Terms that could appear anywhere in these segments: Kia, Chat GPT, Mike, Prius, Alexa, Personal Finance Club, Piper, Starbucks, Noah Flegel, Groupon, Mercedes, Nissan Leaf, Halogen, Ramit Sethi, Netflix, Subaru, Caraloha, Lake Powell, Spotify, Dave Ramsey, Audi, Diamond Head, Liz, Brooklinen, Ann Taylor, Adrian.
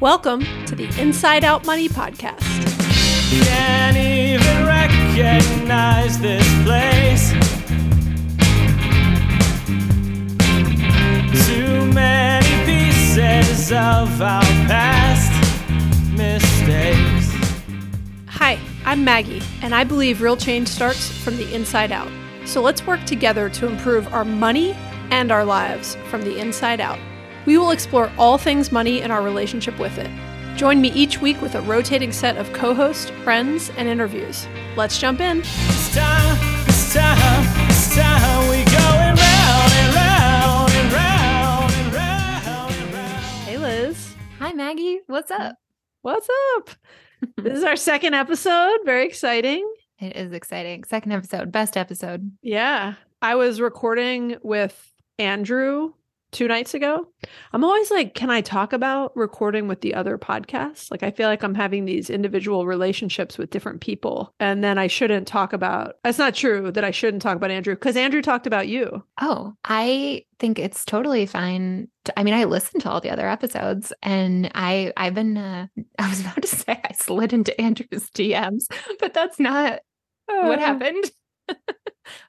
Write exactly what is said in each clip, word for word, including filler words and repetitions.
Welcome to the Inside Out Money Podcast. Can't even recognize this place. Too many pieces of our past mistakes. Hi, I'm Maggie, and I believe real change starts from the inside out. So let's work together to improve our money and our lives from the inside out. We will explore all things money and our relationship with it. Join me each week with a rotating set of co-hosts, friends, and interviews. Let's jump in. It's time, it's time, it's time. We're going round and round and round and round and round. Hey, Liz. Hi, Maggie. What's up? What's up? This is our second episode. Very exciting. It is exciting. Second episode. Best episode. Yeah. I was recording with Andrew two nights ago. I'm always like, can I talk about recording with the other podcasts? Like, I feel like I'm having these individual relationships with different people. And then I shouldn't talk about, it's not true that I shouldn't talk about Andrew because Andrew talked about you. Oh, I think it's totally fine. I mean, I listened to all the other episodes and I, I've been, uh, I was about to say I slid into Andrew's D Ms, but that's not uh, what happened. I,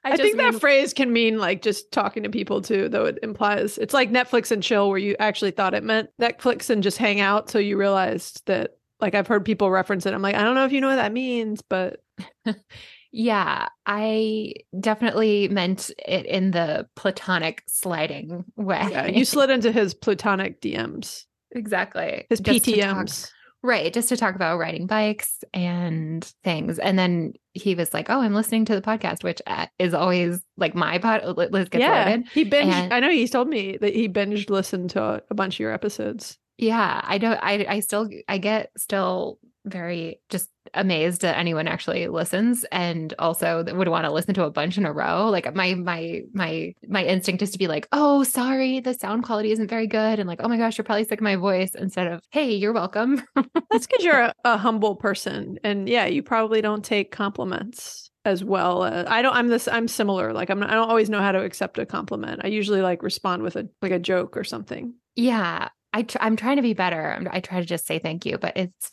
I just think mean, that phrase can mean like just talking to people too, though it implies it's like Netflix and chill where you actually thought it meant Netflix and just hang out. So you realized that, like, I've heard people reference it. I'm like, I don't know if you know what that means, but yeah, I definitely meant it in the platonic sliding way. Yeah, you slid into his platonic D Ms. Exactly. His just P T Ms. Right. Just to talk about riding bikes and things. And then he was like, oh, I'm listening to the podcast, which is always like my pod. Liz gets yeah, loaded. He binged. And I know he's told me that he binged listened to a bunch of your episodes. Yeah. I don't, I, I still, I get still very just amazed that anyone actually listens and also that would want to listen to a bunch in a row. Like my, my, my, my instinct is to be like, oh, sorry, the sound quality isn't very good. And like, oh my gosh, you're probably sick of my voice instead of, hey, you're welcome. That's because you're a, a humble person. And yeah, you probably don't take compliments as well. As, I don't, I'm this, I'm similar. Like I'm, I don't always know how to accept a compliment. I usually like respond with a, like a joke or something. Yeah. I tr- I'm trying to be better. I try to just say thank you, but it's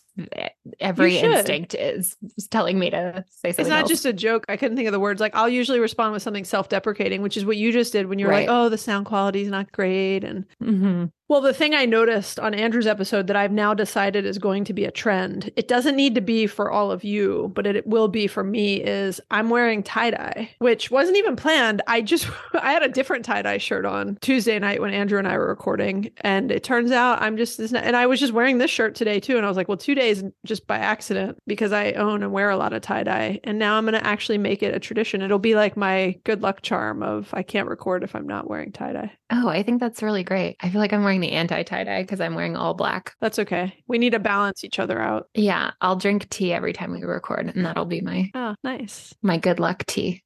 every instinct is telling me to say something. It's not else. Just a joke. I couldn't think of the words. Like I'll usually respond with something self-deprecating, which is what you just did when you were right. Like, oh, the sound quality is not great. And mm-hmm. Well, the thing I noticed on Andrew's episode that I've now decided is going to be a trend. It doesn't need to be for all of you, but it, it will be for me is I'm wearing tie-dye, which wasn't even planned. I just, I had a different tie-dye shirt on Tuesday night when Andrew and I were recording. And it turns out I'm just, and I was just wearing this shirt today too. And I was like, well, two days just by accident because I own and wear a lot of tie-dye. And now I'm going to actually make it a tradition. It'll be like my good luck charm of I can't record if I'm not wearing tie-dye. Oh, I think that's really great. I feel like I'm wearing the anti-tie-dye because I'm wearing all black. That's okay. We need to balance each other out. Yeah. I'll drink tea every time we record and that'll be my, oh, nice. My good luck tea.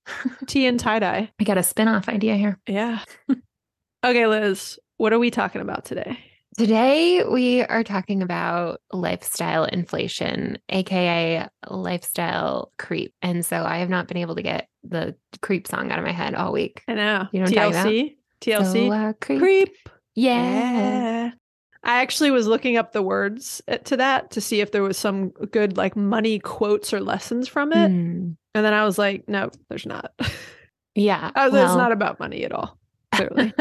Tea and tie-dye. I got a spin-off idea here. Yeah. Okay, Liz, what are we talking about today? Today, we are talking about lifestyle inflation, aka lifestyle creep. And so I have not been able to get the creep song out of my head all week. I know. You know what I'm talking about? T L C. So, uh, creep. creep. Yeah. yeah. I actually was looking up the words to that to see if there was some good like money quotes or lessons from it. Mm. And then I was like, no, there's not. Yeah. I was well, like, it's not about money at all. Clearly.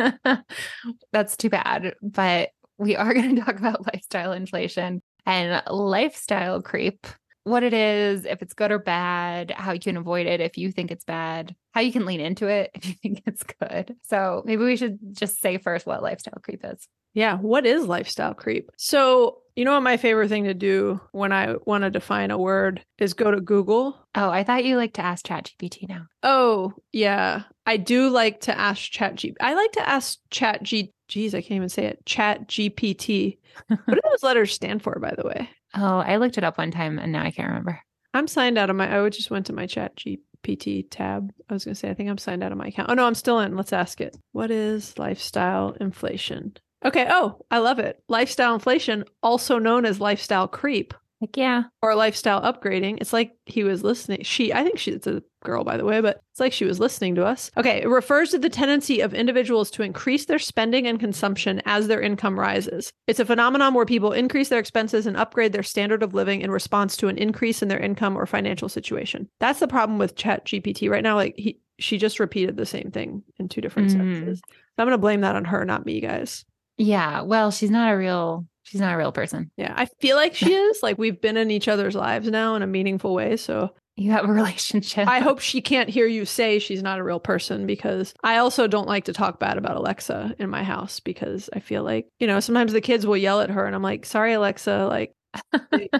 That's too bad. But we are going to talk about lifestyle inflation and lifestyle creep. What it is, if it's good or bad, how you can avoid it if you think it's bad, how you can lean into it if you think it's good. So maybe we should just say first what lifestyle creep is. Yeah. What is lifestyle creep? So you know what my favorite thing to do when I want to define a word is go to Google. Oh, I thought you like to ask Chat G P T now. Oh, yeah. I do like to ask Chat G P T. I like to ask Chat G P T. Geez, I can't even say it. Chat G P T. What do those letters stand for, by the way? Oh, I looked it up one time and now I can't remember. I'm signed out of my, I just went to my Chat G P T tab. I was going to say, I think I'm signed out of my account. Oh no, I'm still in. Let's ask it. What is lifestyle inflation? Okay. Oh, I love it. Lifestyle inflation, also known as lifestyle creep. Like, yeah. Or lifestyle upgrading. It's like he was listening. She, I think she, it's a Girl, by the way, but it's like she was listening to us. Okay. It refers to the tendency of individuals to increase their spending and consumption as their income rises. It's a phenomenon where people increase their expenses and upgrade their standard of living in response to an increase in their income or financial situation. That's the problem with Chat G P T right now. Like he, she just repeated the same thing in two different mm-hmm. sentences. So I'm going to blame that on her, not me, guys. Yeah. Well, she's not a real... She's not a real person. Yeah. I feel like she is. Like, we've been in each other's lives now in a meaningful way. So you have a relationship. I hope she can't hear you say she's not a real person, because I also don't like to talk bad about Alexa in my house, because I feel like, you know, sometimes the kids will yell at her and I'm like, sorry, Alexa, like,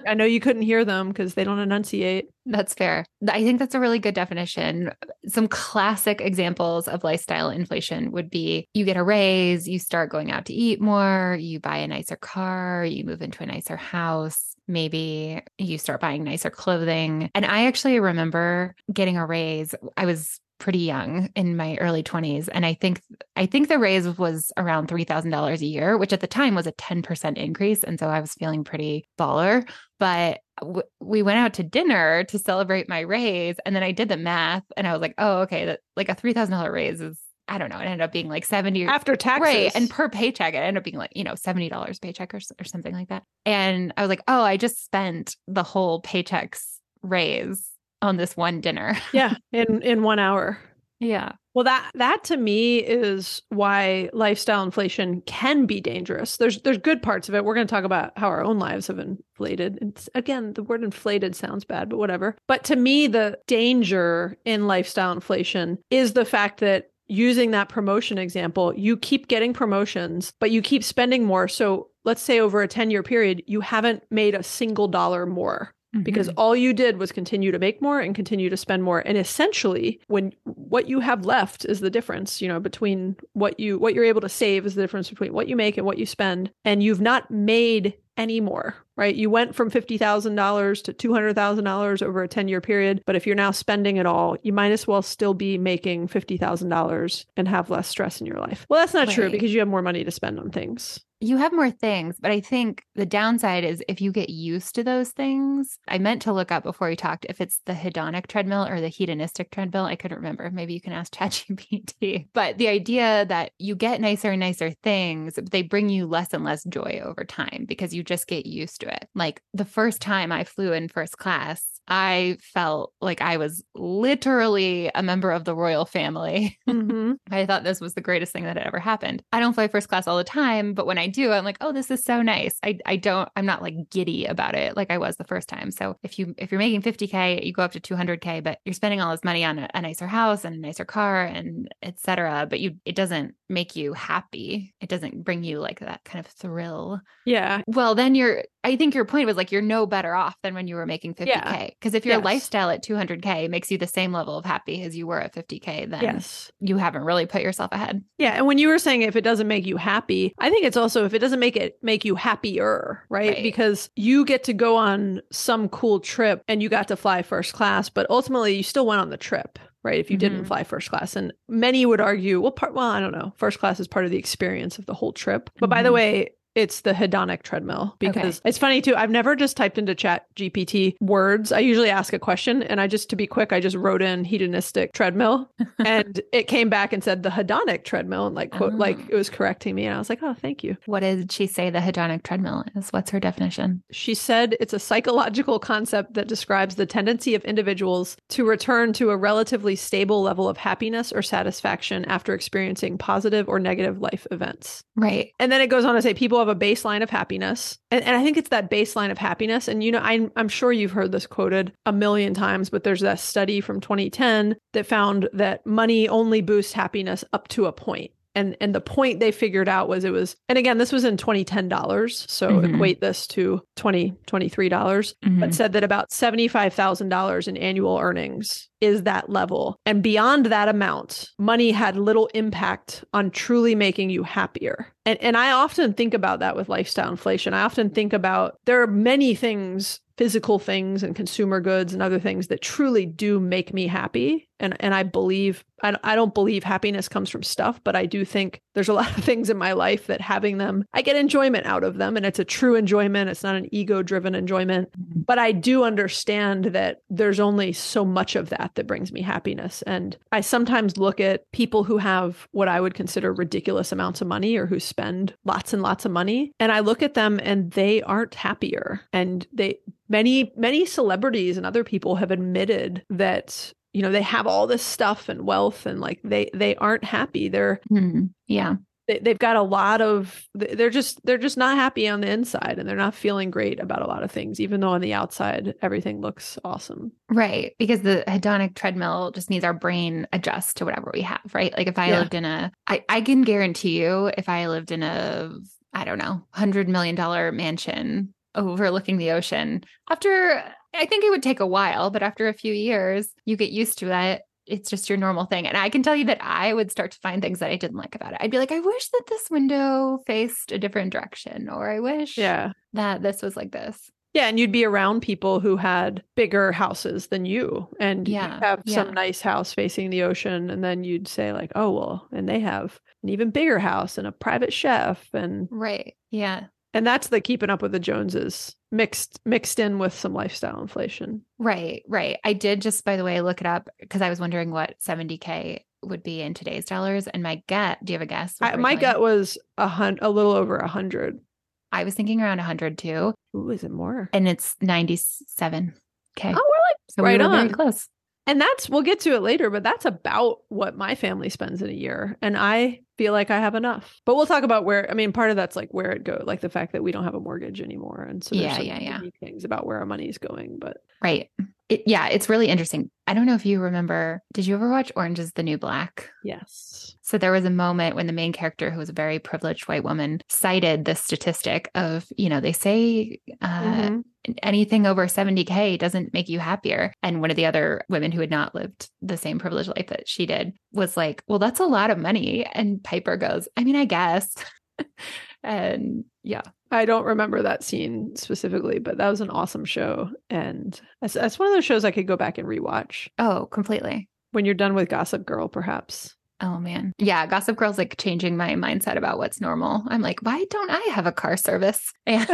I know you couldn't hear them because they don't enunciate. That's fair. I think that's a really good definition. Some classic examples of lifestyle inflation would be you get a raise, you start going out to eat more, you buy a nicer car, you move into a nicer house. Maybe you start buying nicer clothing. And I actually remember getting a raise. I was pretty young, in my early twenties. And I think, I think the raise was around three thousand dollars a year, which at the time was a ten percent increase. And so I was feeling pretty baller, but w- we went out to dinner to celebrate my raise. And then I did the math and I was like, oh, okay. That like a three thousand dollars raise is, I don't know. It ended up being like seventy after taxes. Right. And per paycheck, it ended up being like, you know, seventy dollars paycheck or, or something like that. And I was like, oh, I just spent the whole paycheck's raise on this one dinner. Yeah. In, in one hour. Yeah. Well, that, that to me is why lifestyle inflation can be dangerous. There's, there's good parts of it. We're going to talk about how our own lives have inflated. It's, again, the word inflated sounds bad, but whatever. But to me, the danger in lifestyle inflation is the fact that, using that promotion example, you keep getting promotions, but you keep spending more. So let's say over a ten year period, you haven't made a single dollar more. Mm-hmm. Because all you did was continue to make more and continue to spend more. And essentially, when what you have left is the difference, you know, between what you what you're able to save is the difference between what you make and what you spend. And you've not made any more, right? You went from fifty thousand dollars to two hundred thousand dollars over a ten year period. But if you're now spending it all, you might as well still be making fifty thousand dollars and have less stress in your life. Well, that's not right. True, because you have more money to spend on things. You have more things, but I think the downside is if you get used to those things. I meant to look up before we talked if it's the hedonic treadmill or the hedonistic treadmill. I couldn't remember. Maybe you can ask Chat G P T. But the idea that you get nicer and nicer things, but they bring you less and less joy over time because you just get used to it. Like the first time I flew in first class, I felt like I was literally a member of the royal family. Mm-hmm. I thought this was the greatest thing that had ever happened. I don't fly first class all the time, but when I do, I'm like, oh, this is so nice. I, I don't, I'm not like giddy about it like I was the first time. So if you, if you're making fifty K, you go up to two hundred K, but you're spending all this money on a, a nicer house and a nicer car and et cetera. But you, it doesn't make you happy. It doesn't bring you like that kind of thrill. Yeah. Well, then you're, I think your point was like, you're no better off than when you were making fifty K. Yeah. Because if your yes. lifestyle at two hundred K makes you the same level of happy as you were at fifty K, then yes. you haven't really put yourself ahead. Yeah. And when you were saying if it doesn't make you happy, I think it's also if it doesn't make it make you happier, right? right? Because you get to go on some cool trip and you got to fly first class, but ultimately you still went on the trip. Right? If you mm-hmm. didn't fly first class. And many would argue, well, part, well, I don't know. First class is part of the experience of the whole trip. But mm-hmm. by the way, it's the hedonic treadmill because okay. it's funny too. I've never just typed into Chat G P T words. I usually ask a question and I just, to be quick, I just wrote in hedonistic treadmill and it came back and said the hedonic treadmill and like, quote, oh. like it was correcting me. And I was like, oh, thank you. What did she say the hedonic treadmill is? What's her definition? She said it's a psychological concept that describes the tendency of individuals to return to a relatively stable level of happiness or satisfaction after experiencing positive or negative life events. Right. And then it goes on to say people have a baseline of happiness. And, and I think it's that baseline of happiness. And, you know, I'm, I'm sure you've heard this quoted a million times, but there's that study from twenty ten that found that money only boosts happiness up to a point. And and the point they figured out was it was, and again, this was in twenty ten dollars. So mm-hmm. equate this to twenty twenty-three dollars, mm-hmm. but said that about seventy-five thousand dollars in annual earnings is that level. And beyond that amount, money had little impact on truly making you happier. And and I often think about that with lifestyle inflation. I often think about there are many things, physical things and consumer goods and other things that truly do make me happy. And and I believe, I I don't believe happiness comes from stuff, but I do think there's a lot of things in my life that having them, I get enjoyment out of them, and it's a true enjoyment. It's not an ego-driven enjoyment, but I do understand that there's only so much of that that brings me happiness. And I sometimes look at people who have what I would consider ridiculous amounts of money or who spend lots and lots of money, and I look at them and they aren't happier. And they many, many celebrities and other people have admitted that, you know, they have all this stuff and wealth and like they, they aren't happy. They're, mm, yeah, they, they've got a lot of, they're just, they're just not happy on the inside, and they're not feeling great about a lot of things, even though on the outside, everything looks awesome. Right. Because the hedonic treadmill just needs our brain adjust to whatever we have, right? Like if I yeah. lived in a, I, I can guarantee you if I lived in a, I don't know, one hundred million dollars mansion overlooking the ocean, after, I think it would take a while, but after a few years, you get used to it. It's just your normal thing. And I can tell you that I would start to find things that I didn't like about it. I'd be like, I wish that this window faced a different direction, or I wish yeah. that this was like this. Yeah. And you'd be around people who had bigger houses than you, and yeah. you'd have yeah. some nice house facing the ocean. And then you'd say like, oh, well, and they have an even bigger house and a private chef. And right. Yeah. And that's the keeping up with the Joneses mixed mixed in with some lifestyle inflation. Right, right. I did just, by the way, look it up because I was wondering what seventy K would be in today's dollars. And my gut, do you have a guess? I, my gut was a hun- a little over one hundred. I was thinking around one hundred too. Ooh, is it more? And it's ninety-seven K. Oh, we're like so right we were on. Very close. And that's, we'll get to it later, but that's about what my family spends in a year. And I feel like I have enough, but we'll talk about where, I mean, part of that's like where it goes, like the fact that we don't have a mortgage anymore. And so there's yeah, some yeah, yeah. things about where our money is going, but. Right. It, yeah. It's really interesting. I don't know if you remember, did you ever watch Orange is the New Black? Yes. So there was a moment when the main character, who was a very privileged white woman, cited this statistic of, you know, they say uh, mm-hmm. anything over seventy K doesn't make you happier. And one of the other women who had not lived the same privileged life that she did was like, well, that's a lot of money. And Piper goes, I mean, I guess. And yeah. I don't remember that scene specifically, but that was an awesome show. And that's, that's one of those shows I could go back and rewatch. Oh, completely. When you're done with Gossip Girl, perhaps. Oh, man. Yeah. Gossip Girl's like changing my mindset about what's normal. I'm like, why don't I have a car service? And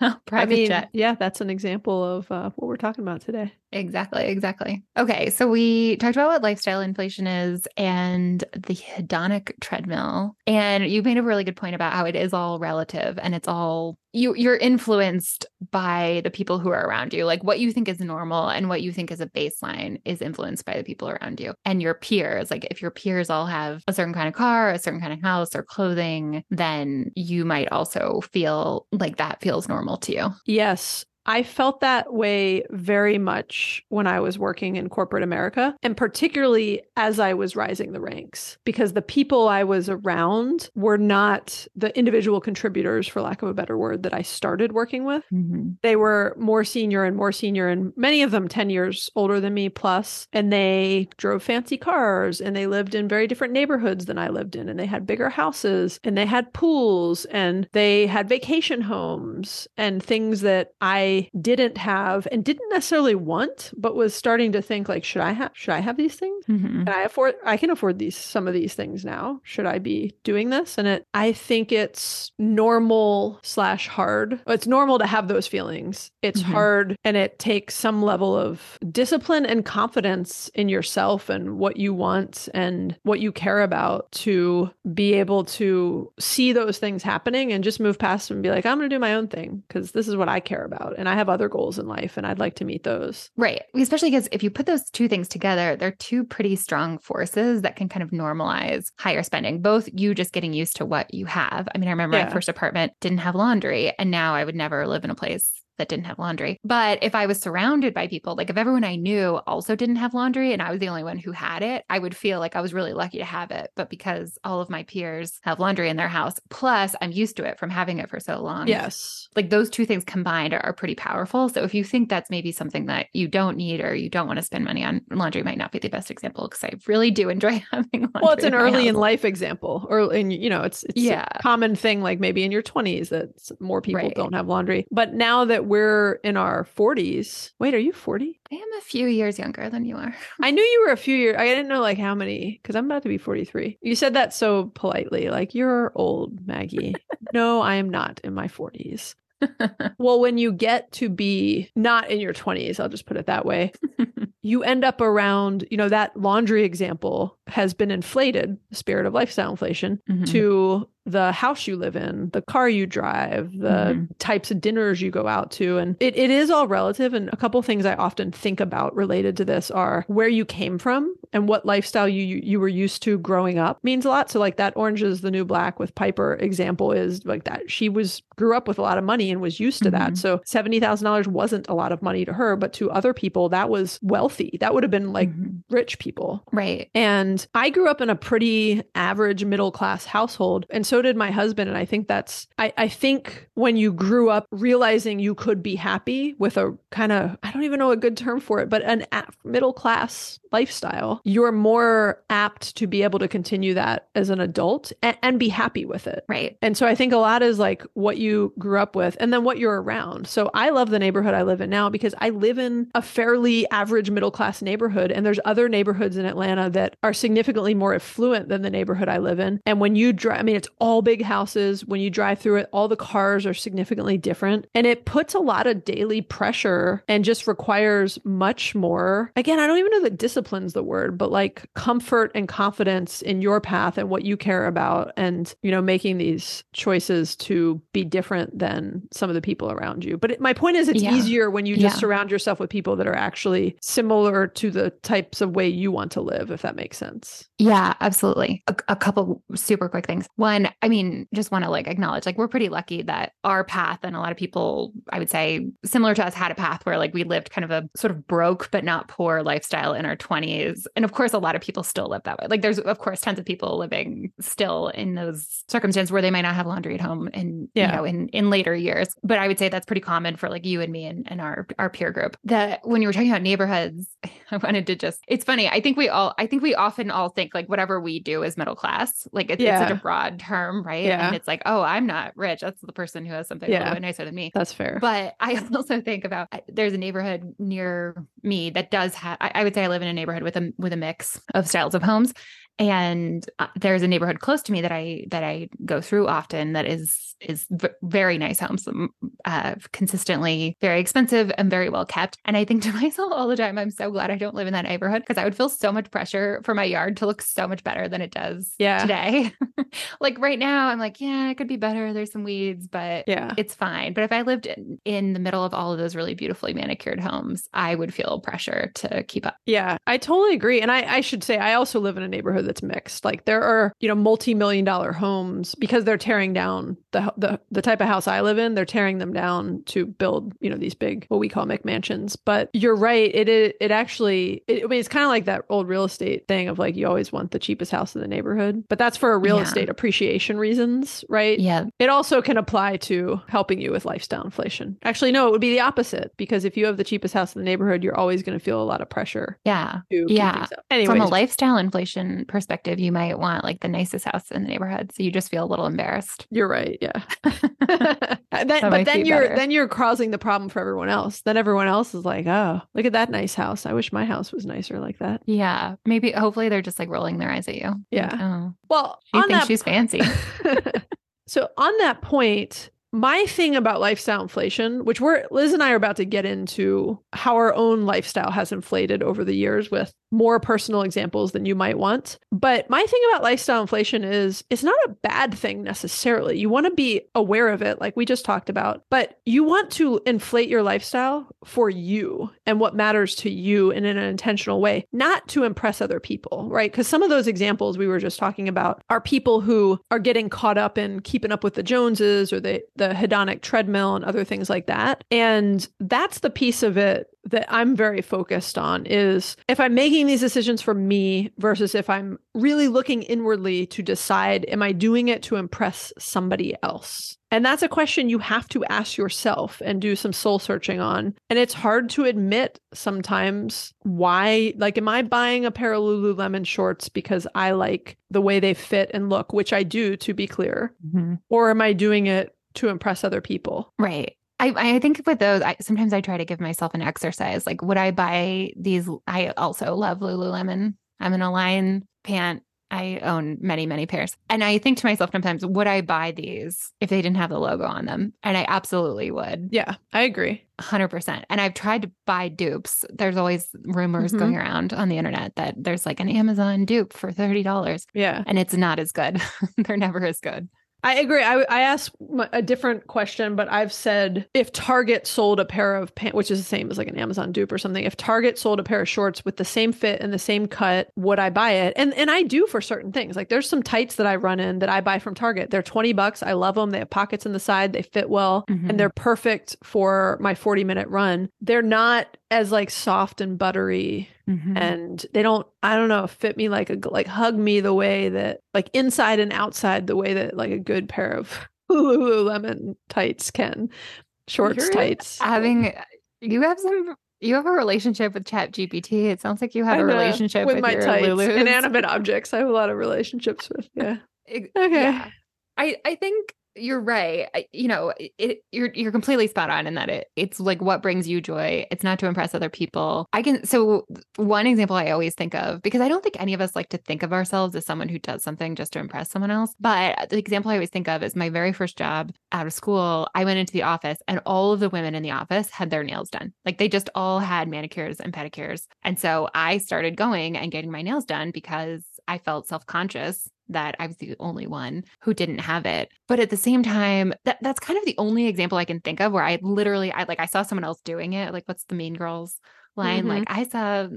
I mean, jet. Yeah, that's an example of uh, what we're talking about today. Exactly. Exactly. Okay. So we talked about what lifestyle inflation is and the hedonic treadmill. And you made a really good point about how it is all relative, and it's all, you, you're influenced by the people who are around you. Like what you think is normal and what you think is a baseline is influenced by the people around you and your peers. Like if your peers all have a certain kind of car, a certain kind of house or clothing, then you might also feel like that feels normal to you. Yes. I felt that way very much when I was working in corporate America, and particularly as I was rising the ranks, because the people I was around were not the individual contributors, for lack of a better word, that I started working with. Mm-hmm. They were more senior and more senior, and many of them ten years older than me plus, and they drove fancy cars, and they lived in very different neighborhoods than I lived in, and they had bigger houses, and they had pools, and they had vacation homes and things that I didn't have and didn't necessarily want, but was starting to think like, should I have, should I have these things? Mm-hmm. Can I afford, I can afford these, some of these things now. Should I be doing this? And it, I think it's normal slash hard. It's normal to have those feelings. It's mm-hmm. hard. And it takes some level of discipline and confidence in yourself and what you want and what you care about to be able to see those things happening and just move past them and be like, I'm going to do my own thing because this is what I care about. And I have other goals in life and I'd like to meet those. Right. Especially because if you put those two things together, they're two pretty strong forces that can kind of normalize higher spending, both you just getting used to what you have. I mean, I remember yeah. my first apartment didn't have laundry, and now I would never live in a place that didn't have laundry. But if I was surrounded by people, like if everyone I knew also didn't have laundry and I was the only one who had it, I would feel like I was really lucky to have it. But because all of my peers have laundry in their house, plus I'm used to it from having it for so long. Yes. Like those two things combined are, are pretty powerful. So if you think that's maybe something that you don't need or you don't want to spend money on, laundry might not be the best example because I really do enjoy having laundry. Well, it's an in early in life example, or in, you know, it's, it's yeah. a common thing, like maybe in your twenties that more people right. don't have laundry. But now that that we're in our forties. Wait, are you forty? I am a few years younger than you are. I knew you were a few years. I didn't know like how many, because I'm about to be forty-three. You said that so politely, like you're old, Maggie. No, I am not in my forties. Well, when you get to be not in your twenties, I'll just put it that way, you end up around, you know, that laundry example has been inflated, spirit of lifestyle inflation, mm-hmm. to the house you live in, the car you drive, the mm-hmm. types of dinners you go out to. And it, it is all relative. And a couple of things I often think about related to this are where you came from and what lifestyle you, you, you were used to growing up means a lot. So like that Orange is the New Black with Piper example is like that. She was grew up with a lot of money and was used to mm-hmm. that. So seventy thousand dollars wasn't a lot of money to her, but to other people, that was wealthy. That would have been like mm-hmm. rich people. Right. And I grew up in a pretty average middle-class household. And so So did my husband. And I think that's, I, I think when you grew up realizing you could be happy with a kind of, I don't even know a good term for it, but an a- middle class lifestyle, you're more apt to be able to continue that as an adult and, and be happy with it. Right. And so I think a lot is like what you grew up with and then what you're around. So I love the neighborhood I live in now because I live in a fairly average middle class neighborhood. And there's other neighborhoods in Atlanta that are significantly more affluent than the neighborhood I live in. And when you drive, I mean, it's all big houses. When you drive through it, all the cars are significantly different. And it puts a lot of daily pressure and just requires much more. Again, I don't even know that discipline's the word, but like comfort and confidence in your path and what you care about and, you know, making these choices to be different than some of the people around you. But it, my point is it's yeah. easier when you just yeah. surround yourself with people that are actually similar to the types of way you want to live, if that makes sense. Yeah, absolutely. A, a couple super quick things. One, I mean, just want to like acknowledge, like we're pretty lucky that our path and a lot of people, I would say similar to us, had a path where like we lived kind of a sort of broke, but not poor lifestyle in our twenties. And of course, a lot of people still live that way. Like there's of course tons of people living still in those circumstances where they might not have laundry at home and, yeah. you know, in, in later years. But I would say that's pretty common for like you and me and, and our, our peer group. That when you were talking about neighborhoods, I wanted to just, it's funny. I think we all, I think we often all think like whatever we do is middle class. Like it's, yeah. it's such a broad term, right? Yeah. And it's like, oh, I'm not rich. That's the person who has something yeah. a little bit nicer than me. That's fair. But I also think about, there's a neighborhood near me that does have, I, I would say I live in a neighborhood with a, with a mix of styles of homes. And uh, there's a neighborhood close to me that I, that I go through often that is, is v- very nice homes, uh, consistently very expensive and very well kept. And I think to myself all the time, I'm so glad I don't live in that neighborhood because I would feel so much pressure for my yard to look so much better than it does yeah. today. Like right now I'm like, yeah, it could be better. There's some weeds, but yeah. it's fine. But if I lived in, in the middle of all of those really beautifully manicured homes, I would feel pressure to keep up. Yeah, I totally agree. And I, I should say, I also live in a neighborhood that's mixed. Like there are, you know, multi-million dollar homes because they're tearing down the, the the type of house I live in. They're tearing them down to build, you know, these big, what we call McMansions. But you're right. It it, it actually, it, I mean, it's kind of like that old real estate thing of like, you always want the cheapest house in the neighborhood, but that's for real yeah. estate appreciation reasons, right? Yeah. It also can apply to helping you with lifestyle inflation. Actually, no, it would be the opposite because if you have the cheapest house in the neighborhood, you're always going to feel a lot of pressure. Yeah. Yeah. Anyways, from a lifestyle inflation perspective, you might want like the nicest house in the neighborhood, so you just feel a little embarrassed. You're right, yeah. that, but then you're better. then you're causing the problem for everyone else. Then everyone else is like, oh, look at that nice house. I wish my house was nicer like that. Yeah, maybe. Hopefully, they're just like rolling their eyes at you. Yeah. Like, oh, well, she on thinks that... she's fancy. So on that point. My thing about lifestyle inflation, which we're, Liz and I are about to get into how our own lifestyle has inflated over the years with more personal examples than you might want. But my thing about lifestyle inflation is it's not a bad thing necessarily. You want to be aware of it, like we just talked about, but you want to inflate your lifestyle for you and what matters to you and in an intentional way, not to impress other people, right? Because some of those examples we were just talking about are people who are getting caught up in keeping up with the Joneses or they, the hedonic treadmill and other things like that. And that's the piece of it that I'm very focused on is if I'm making these decisions for me versus if I'm really looking inwardly to decide, am I doing it to impress somebody else? And that's a question you have to ask yourself and do some soul searching on. And it's hard to admit sometimes why, like, am I buying a pair of Lululemon shorts because I like the way they fit and look, which I do, to be clear, mm-hmm. or am I doing it to impress other people? Right. I, I think with those, I, sometimes I try to give myself an exercise. Like, would I buy these? I also love Lululemon. I'm an Align pant. I own many, many pairs. And I think to myself sometimes, would I buy these if they didn't have the logo on them? And I absolutely would. Yeah, I agree. one hundred percent. And I've tried to buy dupes. There's always rumors mm-hmm. going around on the internet that there's like an Amazon dupe for thirty dollars. Yeah. And it's not as good. They're never as good. I agree. I, I asked a different question, but I've said if Target sold a pair of pants, which is the same as like an Amazon dupe or something, if Target sold a pair of shorts with the same fit and the same cut, would I buy it? And and I do for certain things. Like there's some tights that I run in that I buy from Target. They're twenty bucks. I love them. They have pockets in the side. They fit well mm-hmm. and they're perfect for my forty minute run. They're not as like soft and buttery mm-hmm. and they don't, I don't know, fit me like a, like hug me the way that like inside and outside the way that like a good pair of Lululemon tights can. Shorts, You're tights. Having, you have some, you have a relationship with Chat G P T. It sounds like you have I a know, relationship with, with my your tights Lulus. Inanimate objects. I have a lot of relationships with. Yeah. Okay. Yeah. I, I think you're right. I, you know, it, you're you're completely spot on in that it it's like what brings you joy. It's not to impress other people. I can so one example I always think of, because I don't think any of us like to think of ourselves as someone who does something just to impress someone else. But the example I always think of is my very first job out of school. I went into the office and all of the women in the office had their nails done. Like they just all had manicures and pedicures. And so I started going and getting my nails done because I felt self-conscious that I was the only one who didn't have it. But at the same time, that, that's kind of the only example I can think of where I literally, I like, I saw someone else doing it. Like, what's the Mean Girls line? Mm-hmm. Like, I saw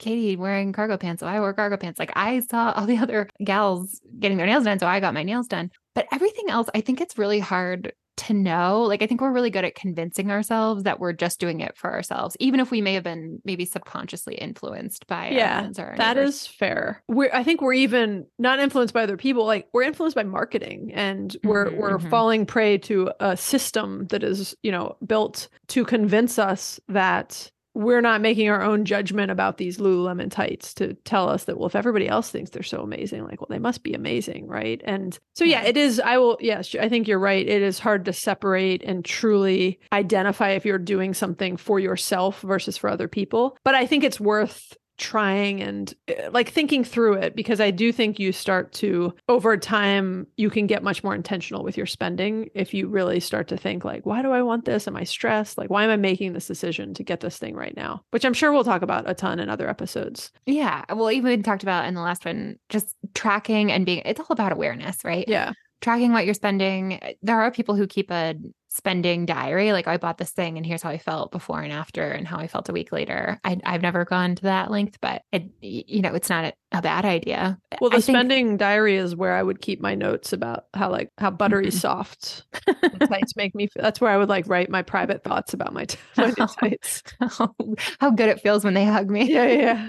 Katie wearing cargo pants, so I wore cargo pants. Like, I saw all the other gals getting their nails done, so I got my nails done. But everything else, I think it's really hard to know. Like, I think we're really good at convincing ourselves that we're just doing it for ourselves, even if we may have been maybe subconsciously influenced by yeah, our friends or our that neighbors. Is fair. We're, I think we're even not influenced by other people. Like, we're influenced by marketing, and we're mm-hmm, we're mm-hmm. falling prey to a system that is, you know, built to convince us that we're not making our own judgment about these Lululemon tights to tell us that, well, if everybody else thinks they're so amazing, like, well, they must be amazing, right? And so, yeah, it is, I will, yes, I think you're right. It is hard to separate and truly identify if you're doing something for yourself versus for other people. But I think it's worth trying and like thinking through it, because I do think you start to, over time, you can get much more intentional with your spending if you really start to think like, why do I want this? Am I stressed? Like, why am I making this decision to get this thing right now? Which I'm sure we'll talk about a ton in other episodes. Yeah. Well, even talked about in the last one, just tracking and being, it's all about awareness, right? Yeah. Tracking what you're spending. There are people who keep a spending diary. Like, I bought this thing and here's how I felt before and after and how I felt a week later. I, I've never gone to that length, but it, you know, it's not a, a bad idea. Well, the I spending think... diary is where I would keep my notes about how like how buttery mm-hmm. soft the tights make me feel. That's where I would like write my private thoughts about my, t- my oh, tights. Oh, how good it feels when they hug me. Yeah, yeah.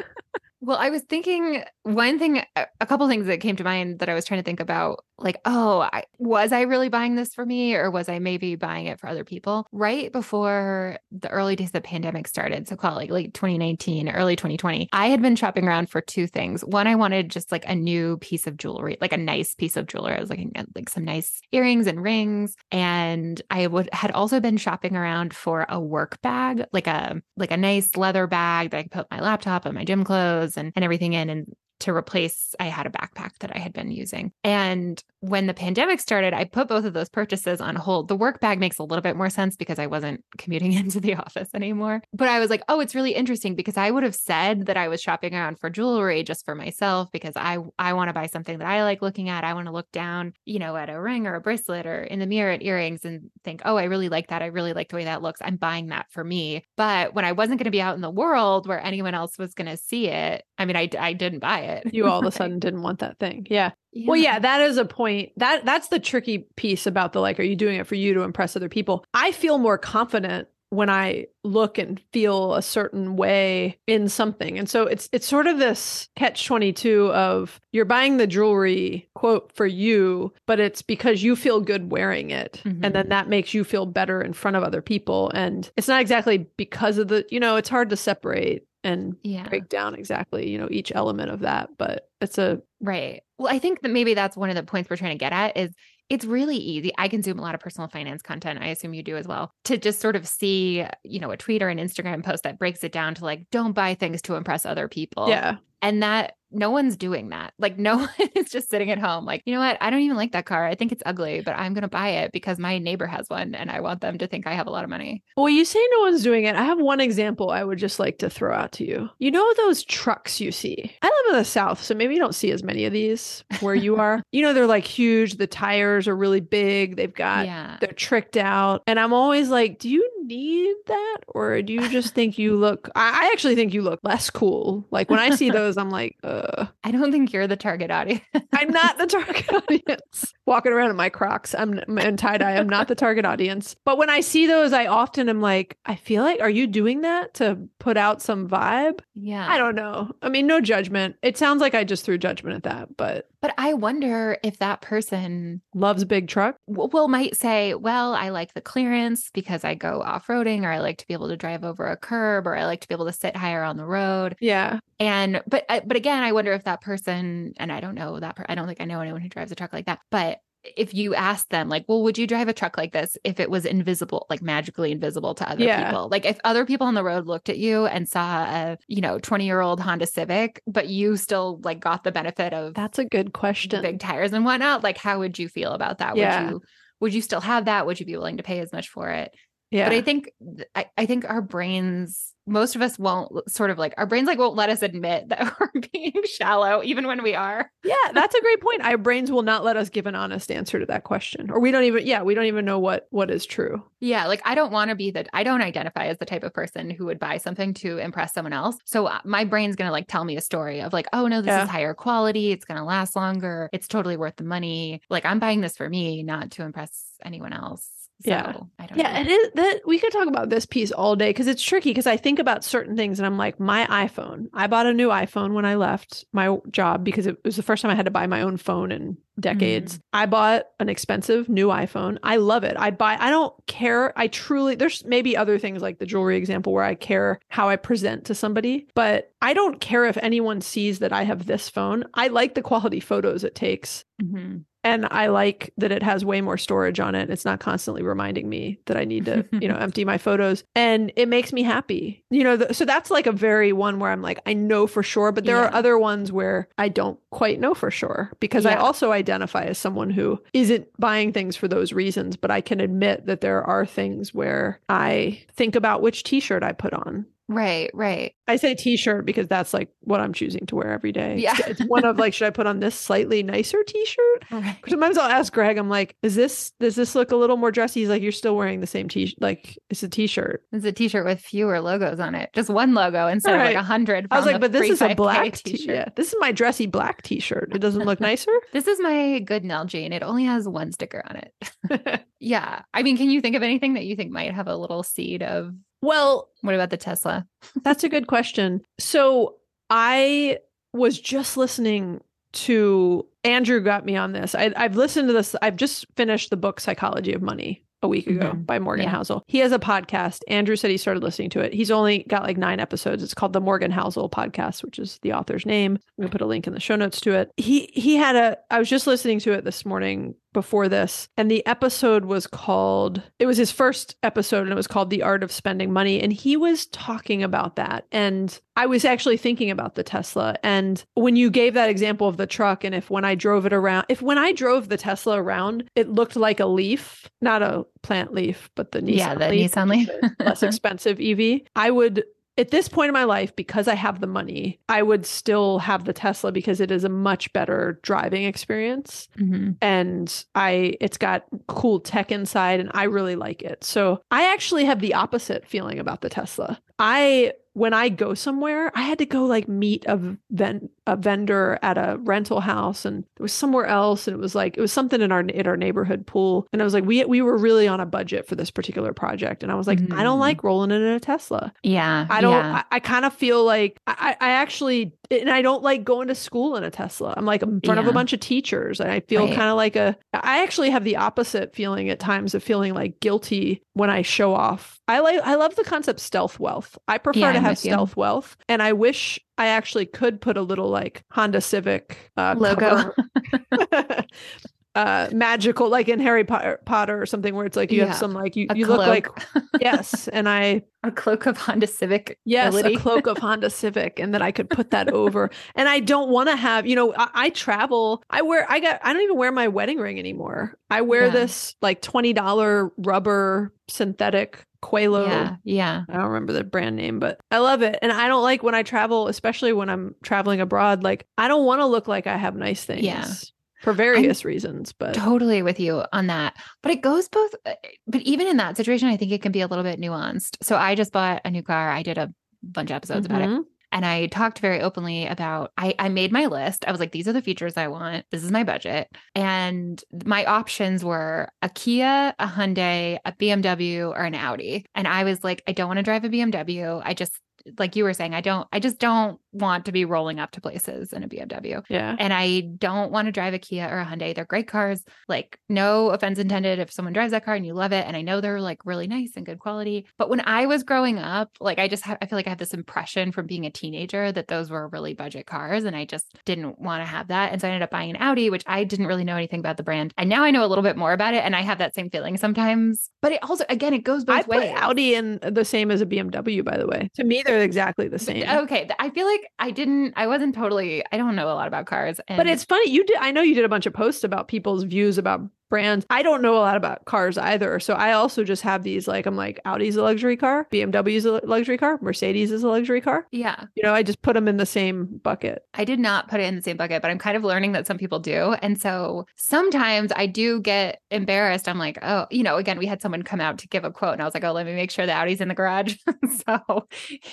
Well, I was thinking one thing, a couple things that came to mind that I was trying to think about, like, oh, I, was I really buying this for me, or was I maybe buying it for other people? Right before the early days of the pandemic started, so call it like late twenty nineteen, early twenty twenty, I had been shopping around for two things. One, I wanted just like a new piece of jewelry, like a nice piece of jewelry. I was looking at like some nice earrings and rings, and I would had also been shopping around for a work bag, like a like a nice leather bag that I could put my laptop and my gym clothes And, and everything in and to replace, I had a backpack that I had been using. And when the pandemic started, I put both of those purchases on hold. The work bag makes a little bit more sense because I wasn't commuting into the office anymore. But I was like, oh, it's really interesting, because I would have said that I was shopping around for jewelry just for myself, because I, I want to buy something that I like looking at. I want to look down, you know, at a ring or a bracelet or in the mirror at earrings and think, oh, I really like that. I really like the way that looks. I'm buying that for me. But when I wasn't going to be out in the world where anyone else was going to see it, I mean, I, I didn't buy it. You all of a sudden didn't want that thing. Yeah. Yeah. Well, yeah, that is a point. That that's the tricky piece about the, like, are you doing it for you to impress other people? I feel more confident when I look and feel a certain way in something. And so it's it's sort of this catch twenty-two of, you're buying the jewelry, quote, for you, but it's because you feel good wearing it. Mm-hmm. And then that makes you feel better in front of other people. And it's not exactly because of the, you know, it's hard to separate and yeah. break down exactly, you know, each element of that. But it's a... Right. Well, I think that maybe that's one of the points we're trying to get at is it's really easy. I consume a lot of personal finance content. I assume you do as well, to just sort of see, you know, a tweet or an Instagram post that breaks it down to like, don't buy things to impress other people. Yeah. And that no one's doing that. Like no one is just sitting at home like, you know what? I don't even like that car. I think it's ugly, but I'm going to buy it because my neighbor has one and I want them to think I have a lot of money. Well, you say no one's doing it. I have one example I would just like to throw out to you. You know, those trucks you see, I live in the South, so maybe you don't see as many of these where you are, you know, they're like huge. The tires are really big. They've got, yeah. they're tricked out. And I'm always like, do you need that? Or do you just think you look, I, I actually think you look less cool. Like when I see those, I'm like, uh, I don't think you're the target audience. I'm not the target audience. Walking around in my Crocs I'm and tie-dye, I'm not the target audience. But when I see those, I often am like, I feel like, are you doing that to put out some vibe? Yeah. I don't know. I mean, no judgment. It sounds like I just threw judgment at that, but... But I wonder if that person... Loves big truck? Well, might say, well, I like the clearance because I go off-roading, or I like to be able to drive over a curb, or I like to be able to sit higher on the road. Yeah. And, but, but again, I wonder if that person, and I don't know that, per- I don't think I know anyone who drives a truck like that, but if you ask them like, well, would you drive a truck like this if it was invisible, like magically invisible to other yeah. people? Like if other people on the road looked at you and saw a, you know, twenty year old Honda Civic, but you still like got the benefit of that's a good question. Big tires and whatnot. Like, how would you feel about that? Yeah. Would you, would you still have that? Would you be willing to pay as much for it? Yeah. But I think, I, I think our brains, most of us won't sort of like, our brains like won't let us admit that we're being shallow, even when we are. Yeah, that's a great point. Our brains will not let us give an honest answer to that question. Or we don't even, yeah, we don't even know what, what is true. Yeah, like I don't want to be that, I don't identify as the type of person who would buy something to impress someone else. So my brain's going to like tell me a story of like, oh no, this yeah. is higher quality. It's going to last longer. It's totally worth the money. Like I'm buying this for me, not to impress anyone else. So, yeah. I don't yeah. know. And it, that we could talk about this piece all day because it's tricky because I think about certain things and I'm like, my iPhone, I bought a new iPhone when I left my job because it was the first time I had to buy my own phone in decades. Mm. I bought an expensive new iPhone. I love it. I buy, I don't care. I truly, there's maybe other things like the jewelry example where I care how I present to somebody, but I don't care if anyone sees that I have this phone. I like the quality photos it takes. Mm-hmm. And I like that it has way more storage on it. It's not constantly reminding me that I need to, you know, empty my photos. And it makes me happy. You know, th- so that's like a very one where I'm like, I know for sure. But there yeah. are other ones where I don't quite know for sure because yeah. I also identify as someone who isn't buying things for those reasons. But I can admit that there are things where I think about which t-shirt I put on. Right, right. I say t-shirt because that's like what I'm choosing to wear every day. Yeah. It's one of like, should I put on this slightly nicer t-shirt? Right. Sometimes I'll ask Greg, I'm like, is this, does this look a little more dressy? He's like, you're still wearing the same t-shirt. Like it's a t-shirt. It's a t-shirt with fewer logos on it. Just one logo instead right. of like a hundred. I was like, but this is a black t-shirt. t-shirt. Yeah. This is my dressy black t-shirt. It doesn't look nicer. This is my good Nell Jean. It only has one sticker on it. Yeah. I mean, can you think of anything that you think might have a little seed of, well, what about the Tesla? That's a good question. So I was just listening to, Andrew got me on this. I, I've listened to this. I've just finished the book Psychology of Money a week ago mm-hmm. by Morgan yeah. Housel. He has a podcast. Andrew said he started listening to it. He's only got like nine episodes. It's called the Morgan Housel podcast, which is the author's name. I'm going to put a link in the show notes to it. He, he had a, I was just listening to it this morning before this. And the episode was called, it was his first episode and it was called The Art of Spending Money. And he was talking about that. And I was actually thinking about the Tesla. And when you gave that example of the truck and if when I drove it around, if when I drove the Tesla around, it looked like a Leaf, not a plant Leaf, but the Nissan yeah, the Leaf, Nissan Leaf. Less expensive E V, I would... At this point in my life, because I have the money, I would still have the Tesla because it is a much better driving experience. Mm-hmm. And I it's got cool tech inside and I really like it. So I actually have the opposite feeling about the Tesla. I... When I go somewhere, I had to go like meet a, ven- a vendor at a rental house and it was somewhere else. And it was like, it was something in our in our neighborhood pool. And I was like, we we were really on a budget for this particular project. And I was like, mm. I don't like rolling in a Tesla. Yeah. I don't, yeah. I, I kind of feel like I, I actually and I don't like going to school in a Tesla. I'm like in front yeah. of a bunch of teachers, and I feel right. kind of like a, I actually have the opposite feeling at times of feeling like guilty when I show off. I like, I love the concept stealth wealth. I prefer yeah, to I'm have stealth you. wealth. And I wish I actually could put a little like Honda Civic uh, logo. Uh, magical, like in Harry Potter, Potter or something, where it's like you yeah. have some like you, you look like yes, and I a cloak of Honda Civic, yes, ability. a cloak of Honda Civic, and that I could put that over. And I don't want to have, you know, I, I travel. I wear, I got, I don't even wear my wedding ring anymore. I wear yeah. this like twenty dollars rubber synthetic Quelo. Yeah, yeah. I don't remember the brand name, but I love it. And I don't like when I travel, especially when I'm traveling abroad. Like I don't want to look like I have nice things. Yeah. For various I'm reasons, but totally with you on that. But it goes both. But even in that situation, I think it can be a little bit nuanced. So I just bought a new car. I did a bunch of episodes mm-hmm. about it. And I talked very openly about, I, I made my list. I was like, these are the features I want. This is my budget. And my options were a Kia, a Hyundai, a B M W, or an Audi. And I was like, I don't want to drive a B M W. I just, like you were saying, I don't, I just don't want to be rolling up to places in a B M W. Yeah. And I don't want to drive a Kia or a Hyundai. They're great cars. Like no offense intended if someone drives that car and you love it. And I know they're like really nice and good quality. But when I was growing up, like I just, ha- I feel like I have this impression from being a teenager that those were really budget cars. And I just didn't want to have that. And so I ended up buying an Audi, which I didn't really know anything about the brand. And now I know a little bit more about it. And I have that same feeling sometimes, but it also, again, it goes both I ways. I put Audi in the same as a B M W, by the way. To me, they're exactly the same. But, okay. I feel like I didn't, I wasn't totally, I don't know a lot about cars. And but it's funny. You did, I know you did a bunch of posts about people's views about brands. I don't know a lot about cars either. So I also just have these, like, I'm like, Audi's a luxury car, B M W's a luxury car, Mercedes is a luxury car. Yeah. You know, I just put them in the same bucket. I did not put it in the same bucket, but I'm kind of learning that some people do. And so sometimes I do get embarrassed. I'm like, oh, you know, again, we had someone come out to give a quote and I was like, oh, let me make sure the Audi's in the garage. So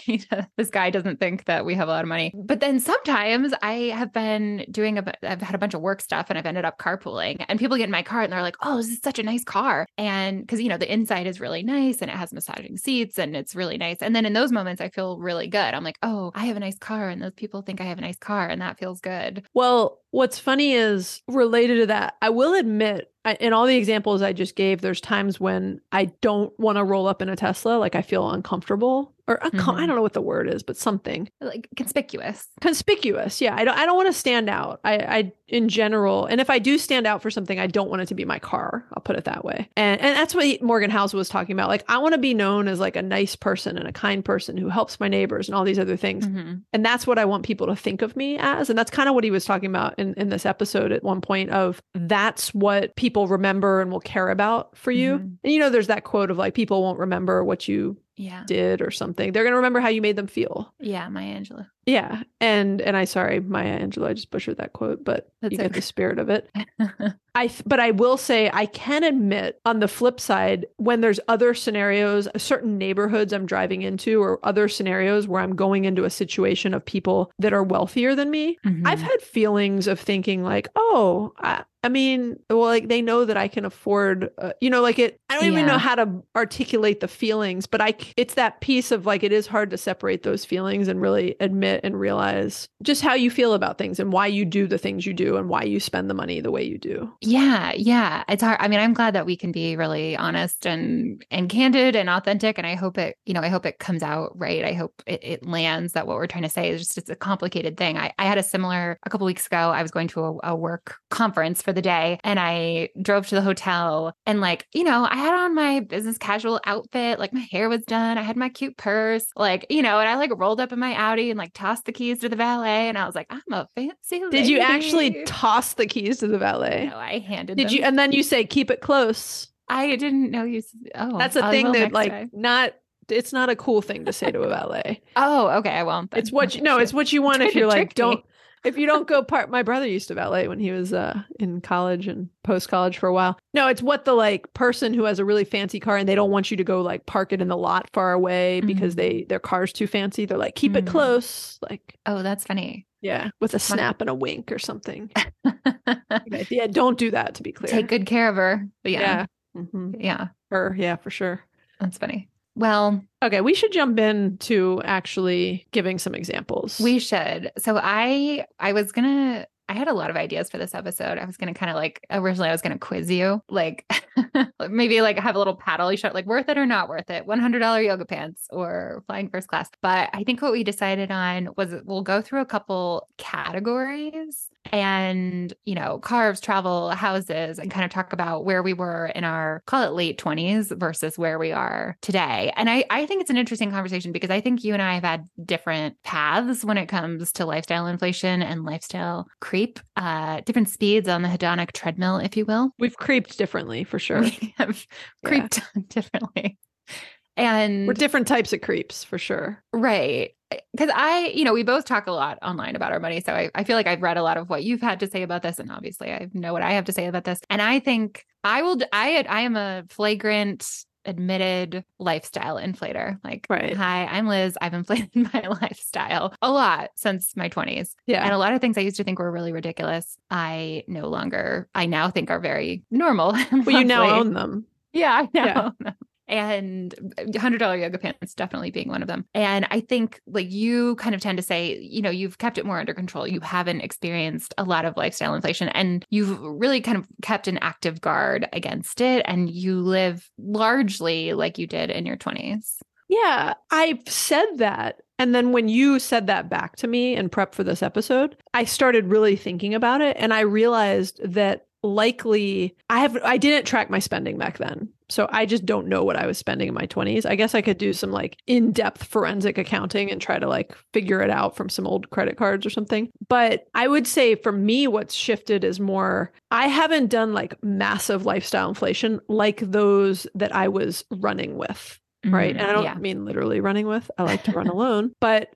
you know, this guy doesn't think that we have a lot of money. But then sometimes I have been doing, a, I've had a bunch of work stuff and I've ended up carpooling and people get in my car and they're like, oh, this is such a nice car. And because, you know, the inside is really nice and it has massaging seats and it's really nice. And then in those moments, I feel really good. I'm like, oh, I have a nice car. And those people think I have a nice car. And that feels good. Well, what's funny is related to that. I will admit, I, in all the examples I just gave, there's times when I don't want to roll up in a Tesla. Like I feel uncomfortable or uncom- mm-hmm. I don't know what the word is, but something like conspicuous, conspicuous. Yeah. I don't, I don't want to stand out. I, I, in general. And if I do stand out for something, I don't want it to be my car. I'll put it that way. And and that's what Morgan Housel was talking about. Like I want to be known as like a nice person and a kind person who helps my neighbors and all these other things. Mm-hmm. And that's what I want people to think of me as. And that's kind of what he was talking about in, in this episode at one point of that's what people People remember and will care about for you. Mm-hmm. And you know, there's that quote of like, people won't remember what you yeah. did or something. They're going to remember how you made them feel. Yeah. Maya Angelou. Yeah. And, and I, sorry, Maya Angelou, I just butchered that quote, but That's you okay. get the spirit of it. I, but I will say, I can admit on the flip side, when there's other scenarios, certain neighborhoods I'm driving into or other scenarios where I'm going into a situation of people that are wealthier than me, mm-hmm. I've had feelings of thinking like, oh, I, I mean, well, like they know that I can afford, uh, you know, like it, I don't yeah. even know how to articulate the feelings, but I, it's that piece of like, it is hard to separate those feelings and really admit and realize just how you feel about things and why you do the things you do and why you spend the money the way you do. Yeah. Yeah. It's hard. I mean, I'm glad that we can be really honest and, and candid and authentic. And I hope it, you know, I hope it comes out right. I hope it, it lands that what we're trying to say is just, it's a complicated thing. I, I had a similar, a couple weeks ago, I was going to a, a work conference for the day and I drove to the hotel and like, you know, I had on my business casual outfit, like my hair was done. I had my cute purse, like, you know, and I like rolled up in my Audi and like tossed the keys to the valet. And I was like, I'm a fancy lady. Did you actually toss the keys to the valet? No, I handed Did them. You? And then you say, keep it close. I didn't know you. Oh, that's a I'll thing that like time. Not, it's not a cool thing to say to a valet. Oh, okay. I won't. Then. It's what you, no, it's what you want if you're like, don't, me. If you don't go part, my brother used to valet when he was uh, in college and post-college for a while. No, it's what the like person who has a really fancy car and they don't want you to go like park it in the lot far away mm-hmm. because they their car's too fancy. They're like, keep mm-hmm. it close. Like, oh, that's funny. Yeah. With a snap and a wink or something. Yeah. Don't do that, to be clear. Take good care of her. But yeah. Yeah. Mm-hmm. Yeah. Her. Yeah, for sure. That's funny. Well, okay, we should jump into actually giving some examples. We should. So I, I was going to, I had a lot of ideas for this episode. I was going to kind of like, originally I was going to quiz you, like maybe like have a little paddle you shot, like worth it or not worth it, one hundred dollars yoga pants or flying first class. But I think what we decided on was we'll go through a couple categories and, you know, cars, travel, houses, and kind of talk about where we were in our, call it late twenties versus where we are today. And I, I think it's an interesting conversation because I think you and I have had different paths when it comes to lifestyle inflation and lifestyle creation. Uh, different speeds on the hedonic treadmill, if you will. We've creeped differently for sure. We have creeped yeah. differently. And we're different types of creeps for sure. Right. Because I, you know, we both talk a lot online about our money. So I, I feel like I've read a lot of what you've had to say about this. And obviously I know what I have to say about this. And I think I will, I, I am a flagrant admitted lifestyle inflator. Like, right. Hi, I'm Liz. I've inflated my lifestyle a lot since my twenties. Yeah. And a lot of things I used to think were really ridiculous, I no longer, I now think are very normal. Well, you now own them. Yeah, I now yeah. own them. And one hundred dollars yoga pants definitely being one of them. And I think like you kind of tend to say, you know, you've kept it more under control. You haven't experienced a lot of lifestyle inflation and you've really kind of kept an active guard against it. And you live largely like you did in your twenties. Yeah, I've said that. And then when you said that back to me and prep for this episode, I started really thinking about it. And I realized that likely I have, I didn't track my spending back then. So I just don't know what I was spending in my twenties. I guess I could do some like in-depth forensic accounting and try to like figure it out from some old credit cards or something. But I would say for me, what's shifted is more, I haven't done like massive lifestyle inflation like those that I was running with. Right. And I don't yeah. mean literally running with, I like to run alone, but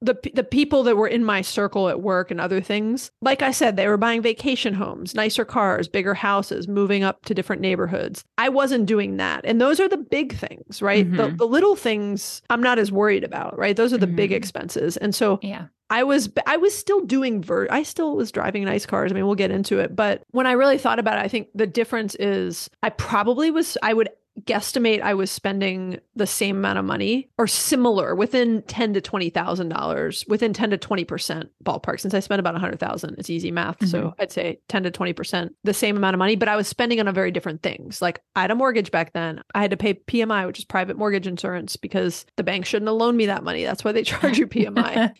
the the people that were in my circle at work and other things, like I said, they were buying vacation homes, nicer cars, bigger houses, moving up to different neighborhoods. I wasn't doing that. And those are the big things, right? Mm-hmm. The, the little things I'm not as worried about, right? Those are the mm-hmm. big expenses. And so yeah. I was I was still doing, ver- I still was driving nice cars. I mean, we'll get into it. But when I really thought about it, I think the difference is I probably was, I would guesstimate I was spending the same amount of money or similar within ten to twenty thousand dollars, within ten to twenty percent ballpark. Since I spent about one hundred thousand, it's easy math. Mm-hmm. So I'd say ten to twenty percent, the same amount of money, but I was spending on a very different things. Like I had a mortgage back then. I had to pay P M I, which is private mortgage insurance, because the bank shouldn't have loaned me that money. That's why they charge you P M I.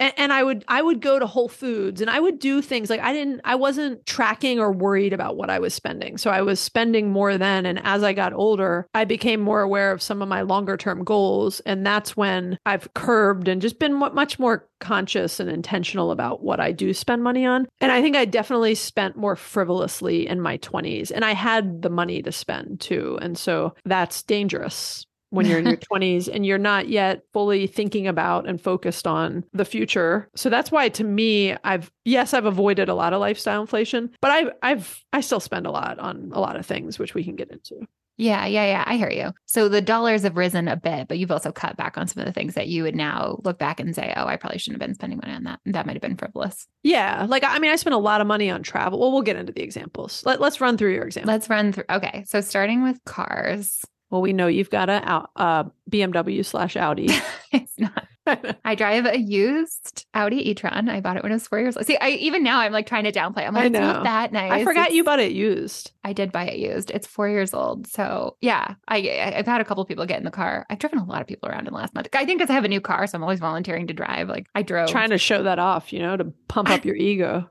and, and I would, I would go to Whole Foods and I would do things like I didn't, I wasn't tracking or worried about what I was spending. So I was spending more then. And as I got older, I became more aware of some of my longer term goals. And that's when I've curbed and just been much more conscious and intentional about what I do spend money on. And I think I definitely spent more frivolously in my twenties and I had the money to spend too. And so that's dangerous when you're in your twenties and you're not yet fully thinking about and focused on the future. So that's why to me, I've, yes, I've avoided a lot of lifestyle inflation, but I've, I've, I still spend a lot on a lot of things, which we can get into. Yeah, yeah, yeah. I hear you. So the dollars have risen a bit, but you've also cut back on some of the things that you would now look back and say, oh, I probably shouldn't have been spending money on that. That might have been frivolous. Yeah. Like, I mean, I spent a lot of money on travel. Well, we'll get into the examples. Let, let's run through your examples. Let's run through. Okay. So starting with cars. Well, we know you've got a uh, B M W slash Audi. It's not. I drive a used Audi e-tron. I bought it when it was four years old. See, I, even now I'm like trying to downplay. I'm like, it's not that nice. I forgot it's, you bought it used. I did buy it used. It's four years old. So yeah, I, I've had a couple people get in the car. I've driven a lot of people around in the last month. I think because I have a new car, so I'm always volunteering to drive. Like I drove. Trying to show that off, you know, to pump up your ego.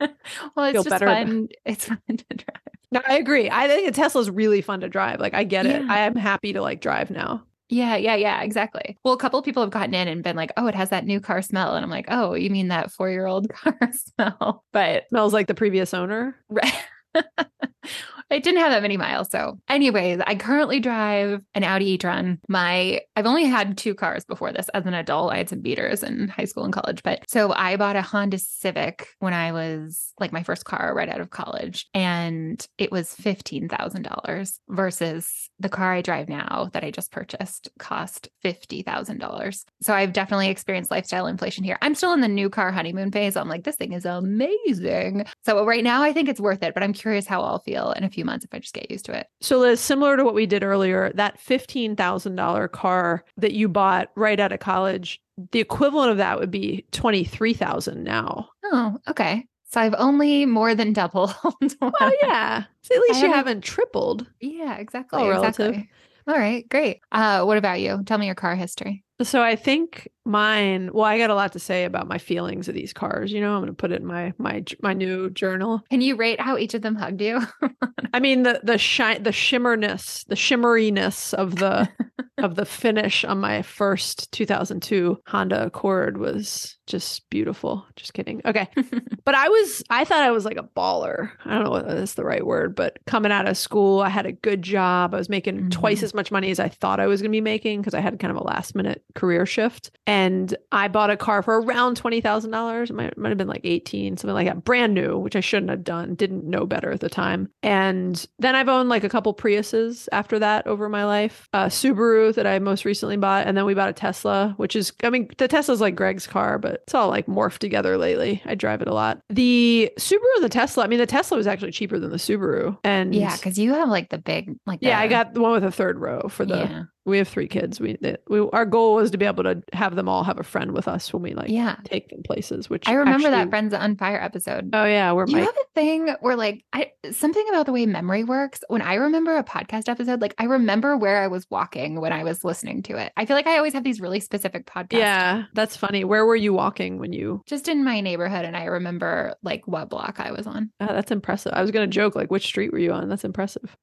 Well, it's Feel just fun. Than... It's fun to drive. No, I agree. I think a Tesla's really fun to drive. Like I get yeah. it. I am happy to like drive now. Yeah, yeah, yeah, exactly. Well, a couple of people have gotten in and been like, oh, it has that new car smell. And I'm like, oh, you mean that four-year-old car smell? But it smells like the previous owner. Right. It didn't have that many miles. So anyways, I currently drive an Audi e-tron. My, I've only had two cars before this as an adult. I had some beaters in high school and college. But so I bought a Honda Civic when I was like my first car right out of college. And it was fifteen thousand dollars versus the car I drive now that I just purchased cost fifty thousand dollars. So I've definitely experienced lifestyle inflation here. I'm still in the new car honeymoon phase. So I'm like, this thing is amazing. So right now I think it's worth it, but I'm curious how I'll feel in a few few months if I just get used to it. So Liz, similar to what we did earlier, that fifteen thousand dollars car that you bought right out of college, the equivalent of that would be twenty-three thousand dollars now. Oh, okay. So I've only more than doubled. Well, yeah. So at least I you haven't... haven't tripled. Yeah, exactly. All exactly. Relative. All right, great. Uh, what about you? Tell me your car history. So I think mine, well, I got a lot to say about my feelings of these cars. You know, I'm going to put it in my, my, my new journal. Can you rate how each of them hugged you? I mean, the, the shine, the shimmerness, the shimmeriness of the, of the finish on my first two thousand two Honda Accord was just beautiful. Just kidding. Okay. But I was, I thought I was like a baller. I don't know if that's the right word, but coming out of school, I had a good job. I was making mm-hmm. twice as much money as I thought I was going to be making because I had kind of a last minute career shift. And I bought a car for around twenty thousand dollars. It might, might have been like eighteen, something like that. Brand new, which I shouldn't have done. Didn't know better at the time. And then I've owned like a couple Priuses after that over my life. A Subaru that I most recently bought. And then we bought a Tesla, which is, I mean, the Tesla's like Greg's car, but it's all like morphed together lately. I drive it a lot. The Subaru and the Tesla, I mean, the Tesla was actually cheaper than the Subaru. And yeah, because you have like the big, like yeah, the... I got the one with a third row for the... Yeah. We have three kids. We, we our goal was to be able to have them all have a friend with us when we like yeah. take them places. Which I remember actually, that Friends on Fire episode. Oh yeah, where you Mike... have a thing where like I something about the way memory works. When I remember a podcast episode, like I remember where I was walking when I was listening to it. I feel like I always have these really specific podcasts. Yeah, that's funny. Where were you walking when you? Just in my neighborhood, and I remember like what block I was on. Oh, that's impressive. I was gonna joke like which street were you on? That's impressive.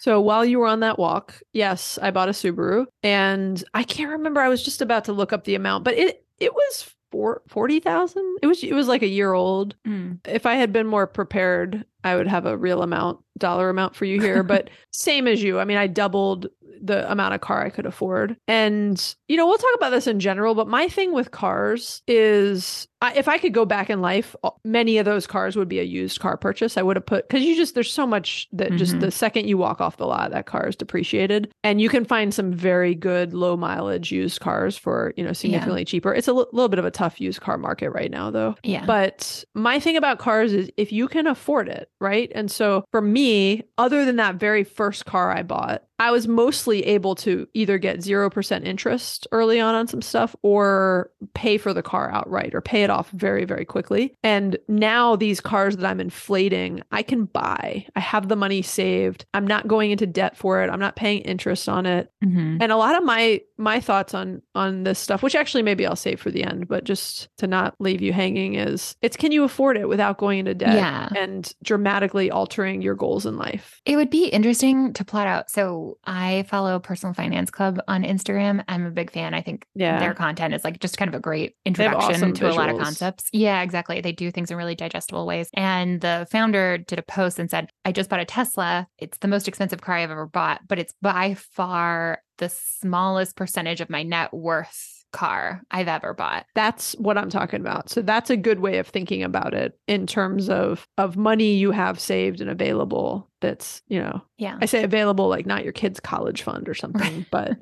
So while you were on that walk, yes, I bought a Subaru and I can't remember. I was just about to look up the amount, but it, it was forty thousand. It was, it was like a year old. Mm. If I had been more prepared, I would have a real amount, dollar amount for you here, but same as you. I mean, I doubled the amount of car I could afford. And, you know, we'll talk about this in general, but my thing with cars is I, if I could go back in life, many of those cars would be a used car purchase. I would have put, because you just, there's so much that mm-hmm. just the second you walk off the lot, that car is depreciated. And you can find some very good low mileage used cars for, you know, significantly yeah. cheaper. It's a l- little bit of a tough used car market right now though. Yeah. But my thing about cars is if you can afford it, right? And so for me, other than that very first car I bought, I was mostly able to either get zero percent interest early on on some stuff or pay for the car outright or pay it off very, very quickly. And now these cars that I'm inflating, I can buy. I have the money saved. I'm not going into debt for it. I'm not paying interest on it. Mm-hmm. And a lot of my my thoughts on on this stuff, which actually maybe I'll save for the end, but just to not leave you hanging is it's can you afford it without going into debt yeah. and dramatically altering your goals in life? It would be interesting to plot out. So I follow Personal Finance Club on Instagram. I'm a big fan. I think yeah. their content is like just kind of a great introduction awesome to visuals. A lot of concepts. Yeah, exactly. They do things in really digestible ways. And the founder did a post and said, I just bought a Tesla. It's the most expensive car I've ever bought, but it's by far the smallest percentage of my net worth car I've ever bought. That's what I'm talking about. So that's a good way of thinking about it in terms of of money you have saved and available. That's, you know, yeah. I say available like not your kid's college fund or something, but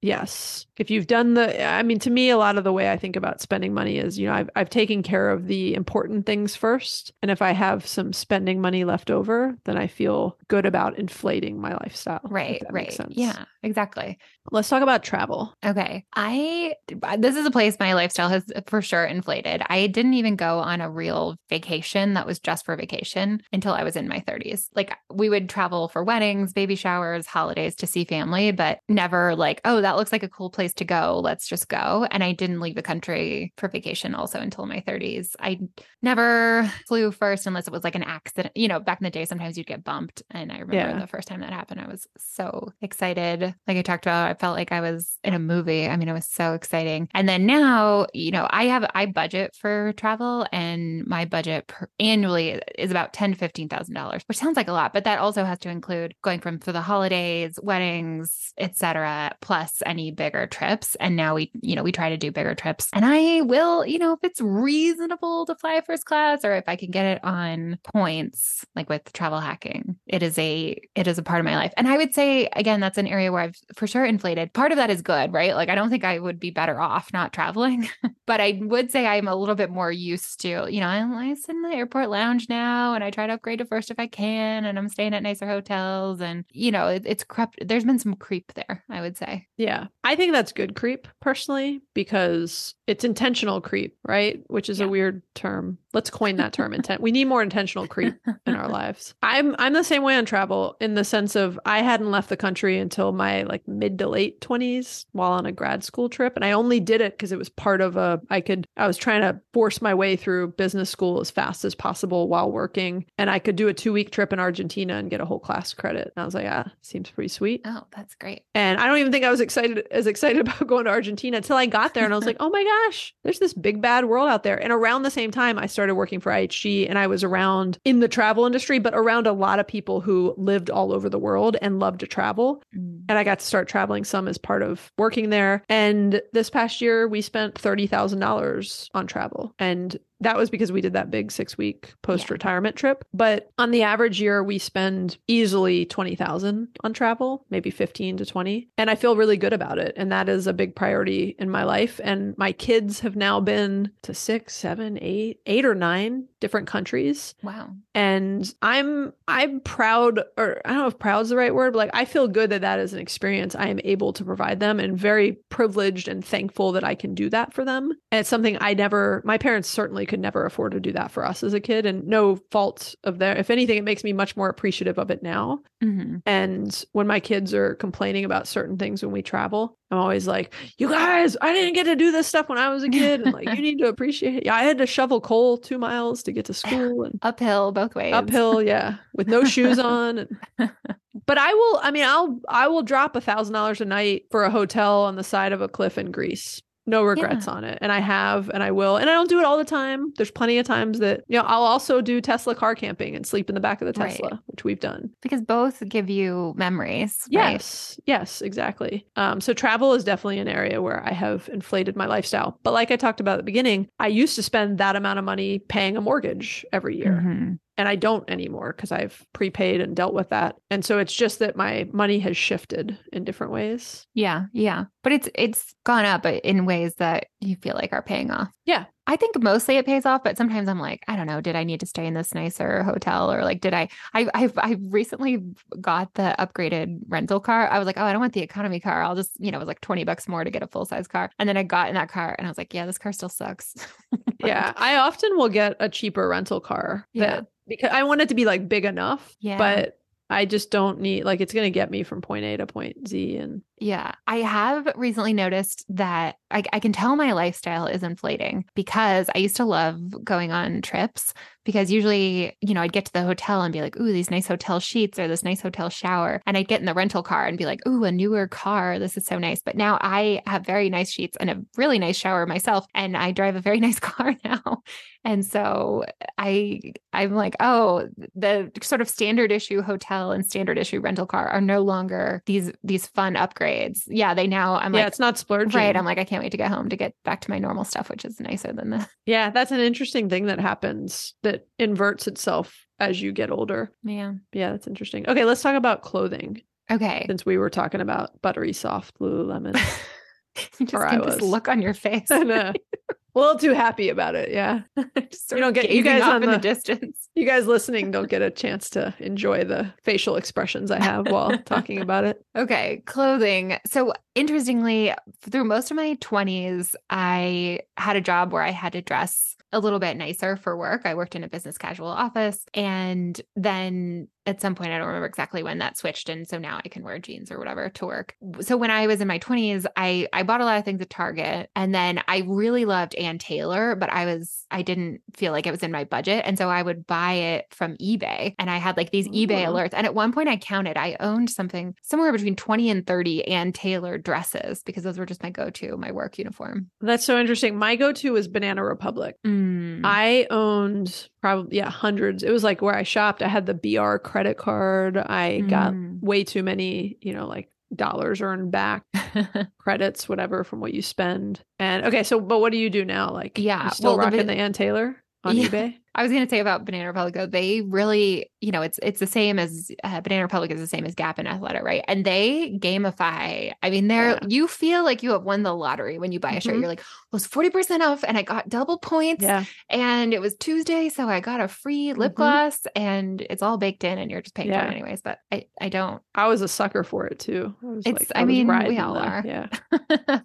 yes. If you've done the, I mean, to me, a lot of the way I think about spending money is, you know, I've, I've taken care of the important things first. And if I have some spending money left over, then I feel good about inflating my lifestyle. Right. Right. Yeah, exactly. Let's talk about travel. Okay. I, this is a place my lifestyle has for sure inflated. I didn't even go on a real vacation that was just for vacation until I was in my thirties. Like we would travel for weddings, baby showers, holidays to see family, but never like, oh, that looks like a cool place to go. Let's just go. And I didn't leave the country for vacation also until my thirties. I never flew first unless it was like an accident. You know, back in the day, sometimes you'd get bumped. And I remember yeah. the first time that happened, I was so excited. Like I talked about, I felt like I was in a movie. I mean, it was so exciting. And then now, you know, I have, I budget for travel and my budget per annually is about ten thousand dollars, fifteen thousand dollars, which sounds like a lot, but that also has to include going from for the holidays, weddings, et cetera, plus any bigger trips. trips. And now we, you know, we try to do bigger trips and I will, you know, if it's reasonable to fly first class or if I can get it on points, like with travel hacking, it is a, it is a part of my life. And I would say, again, that's an area where I've for sure inflated. Part of that is good, right? Like, I don't think I would be better off not traveling, But I would say I'm a little bit more used to, you know, I'm, I sit in the airport lounge now and I try to upgrade to first if I can. And I'm staying at nicer hotels and, you know, it, it's crept. There's been some creep there, I would say. Yeah. I think that's good creep personally, because it's intentional creep, right? Which is yeah. a weird term. Let's coin that term. Intent. We need more intentional creep in our lives. I'm, I'm the same way on travel in the sense of I hadn't left the country until my like mid to late twenties while on a grad school trip. And I only did it because it was part of a I could, I was trying to force my way through business school as fast as possible while working. And I could do a two week trip in Argentina and get a whole class credit. And I was like, ah, seems pretty sweet. Oh, that's great. And I don't even think I was excited as excited about going to Argentina until I got there. And I was like, oh my gosh, there's this big bad world out there. And around the same time, I started working for I H G and I was around in the travel industry, but around a lot of people who lived all over the world and loved to travel. Mm. And I got to start traveling some as part of working there. And this past year, we spent thirty thousand dollars on travel. And that was because we did that big six week post retirement yeah. trip. But on the average year, we spend easily twenty thousand dollars on travel, maybe fifteen to twenty. And I feel really good about it. And that is a big priority in my life. And my kids have now been to six, seven, eight, eight or nine different countries. Wow. And I'm, I'm proud, or I don't know if proud's the right word, but like, I feel good that that is an experience I am able to provide them, and very privileged and thankful that I can do that for them. And it's something I never, my parents certainly could never afford to do that for us as a kid, and no fault of their, if anything, it makes me much more appreciative of it now. Mm-hmm. And when my kids are complaining about certain things when we travel, I'm always like, you guys, I didn't get to do this stuff when I was a kid. And like, you need to appreciate it. Yeah, I had to shovel coal two miles to get to school. And uphill both ways. Uphill, yeah. With no shoes on. And... But I will, I mean, I'll, I will drop a thousand dollars a night for a hotel on the side of a cliff in Greece. No regrets yeah. on it. And I have, and I will. And I don't do it all the time. There's plenty of times that, you know, I'll also do Tesla car camping and sleep in the back of the Tesla, right. which we've done. Because both give you memories. Yes. Right? Yes, exactly. Um, so travel is definitely an area where I have inflated my lifestyle. But like I talked about at the beginning, I used to spend that amount of money paying a mortgage every year. Mm-hmm. And I don't anymore because I've prepaid and dealt with that. And so it's just that my money has shifted in different ways. Yeah. Yeah. But it's it's gone up in ways that you feel like are paying off. Yeah. I think mostly it pays off, but sometimes I'm like, I don't know, did I need to stay in this nicer hotel? Or like, did I, I, I, I recently got the upgraded rental car. I was like, oh, I don't want the economy car. I'll just, you know, it was like twenty bucks more to get a full size car. And then I got in that car and I was like, yeah, this car still sucks. Yeah. I often will get a cheaper rental car yeah. that, because I want it to be like big enough, yeah. but I just don't need, like, it's going to get me from point A to point Z. And yeah, I have recently noticed that I, I can tell my lifestyle is inflating, because I used to love going on trips, because usually, you know, I'd get to the hotel and be like, ooh, these nice hotel sheets or this nice hotel shower. And I'd get in the rental car and be like, ooh, a newer car. This is so nice. But now I have very nice sheets and a really nice shower myself. And I drive a very nice car now. And so I, I'm like, oh, the sort of standard issue hotel and standard issue rental car are no longer these, these fun upgrades. Yeah, they now, I'm yeah, like, yeah, it's not splurging. Right. I'm like, I can't wait to get home to get back to my normal stuff, which is nicer than this. Yeah, that's an interesting thing that happens that inverts itself as you get older. Yeah. Yeah, that's interesting. Okay, let's talk about clothing. Okay. Since we were talking about buttery soft Lululemon. You just get this look on your face. I know. A little too happy about it. Yeah. Just you don't get you guys on the, the distance. You guys listening don't get a chance to enjoy the facial expressions I have while talking about it. Okay. Clothing. So interestingly, through most of my twenties, I had a job where I had to dress a little bit nicer for work. I worked in a business casual office. And then at some point, I don't remember exactly when that switched. And so now I can wear jeans or whatever to work. So when I was in my twenties, I, I bought a lot of things at Target. And then I really loved Ann Taylor, but I was, I didn't feel like it was in my budget. And so I would buy it from eBay. And I had like these eBay mm-hmm. alerts. And at one point I counted, I owned something somewhere between twenty and thirty Ann Taylor dresses, because those were just my go-to, my work uniform. That's so interesting. My go-to was Banana Republic. Mm. I owned probably, yeah, hundreds. It was like where I shopped. I had the B R credit card. I mm. got way too many, you know, like dollars earned back, credits, whatever, from what you spend. And okay, so, but what do you do now? Like, yeah, you still well, rocking the, the Ann Taylor? on yeah. eBay. I was going to say about Banana Republic, though, they really, you know, it's it's the same as uh, Banana Republic is the same as Gap and Athleta, right? And they gamify. I mean, they're yeah. you feel like you have won the lottery when you buy a mm-hmm. shirt. You're like, well, it was forty percent off and I got double points yeah. and it was Tuesday, so I got a free lip mm-hmm. gloss, and it's all baked in and you're just paying yeah. for it anyways. But I, I don't. I was a sucker for it, too. I was it's, like, I, I was mean, we all them. Are. Yeah.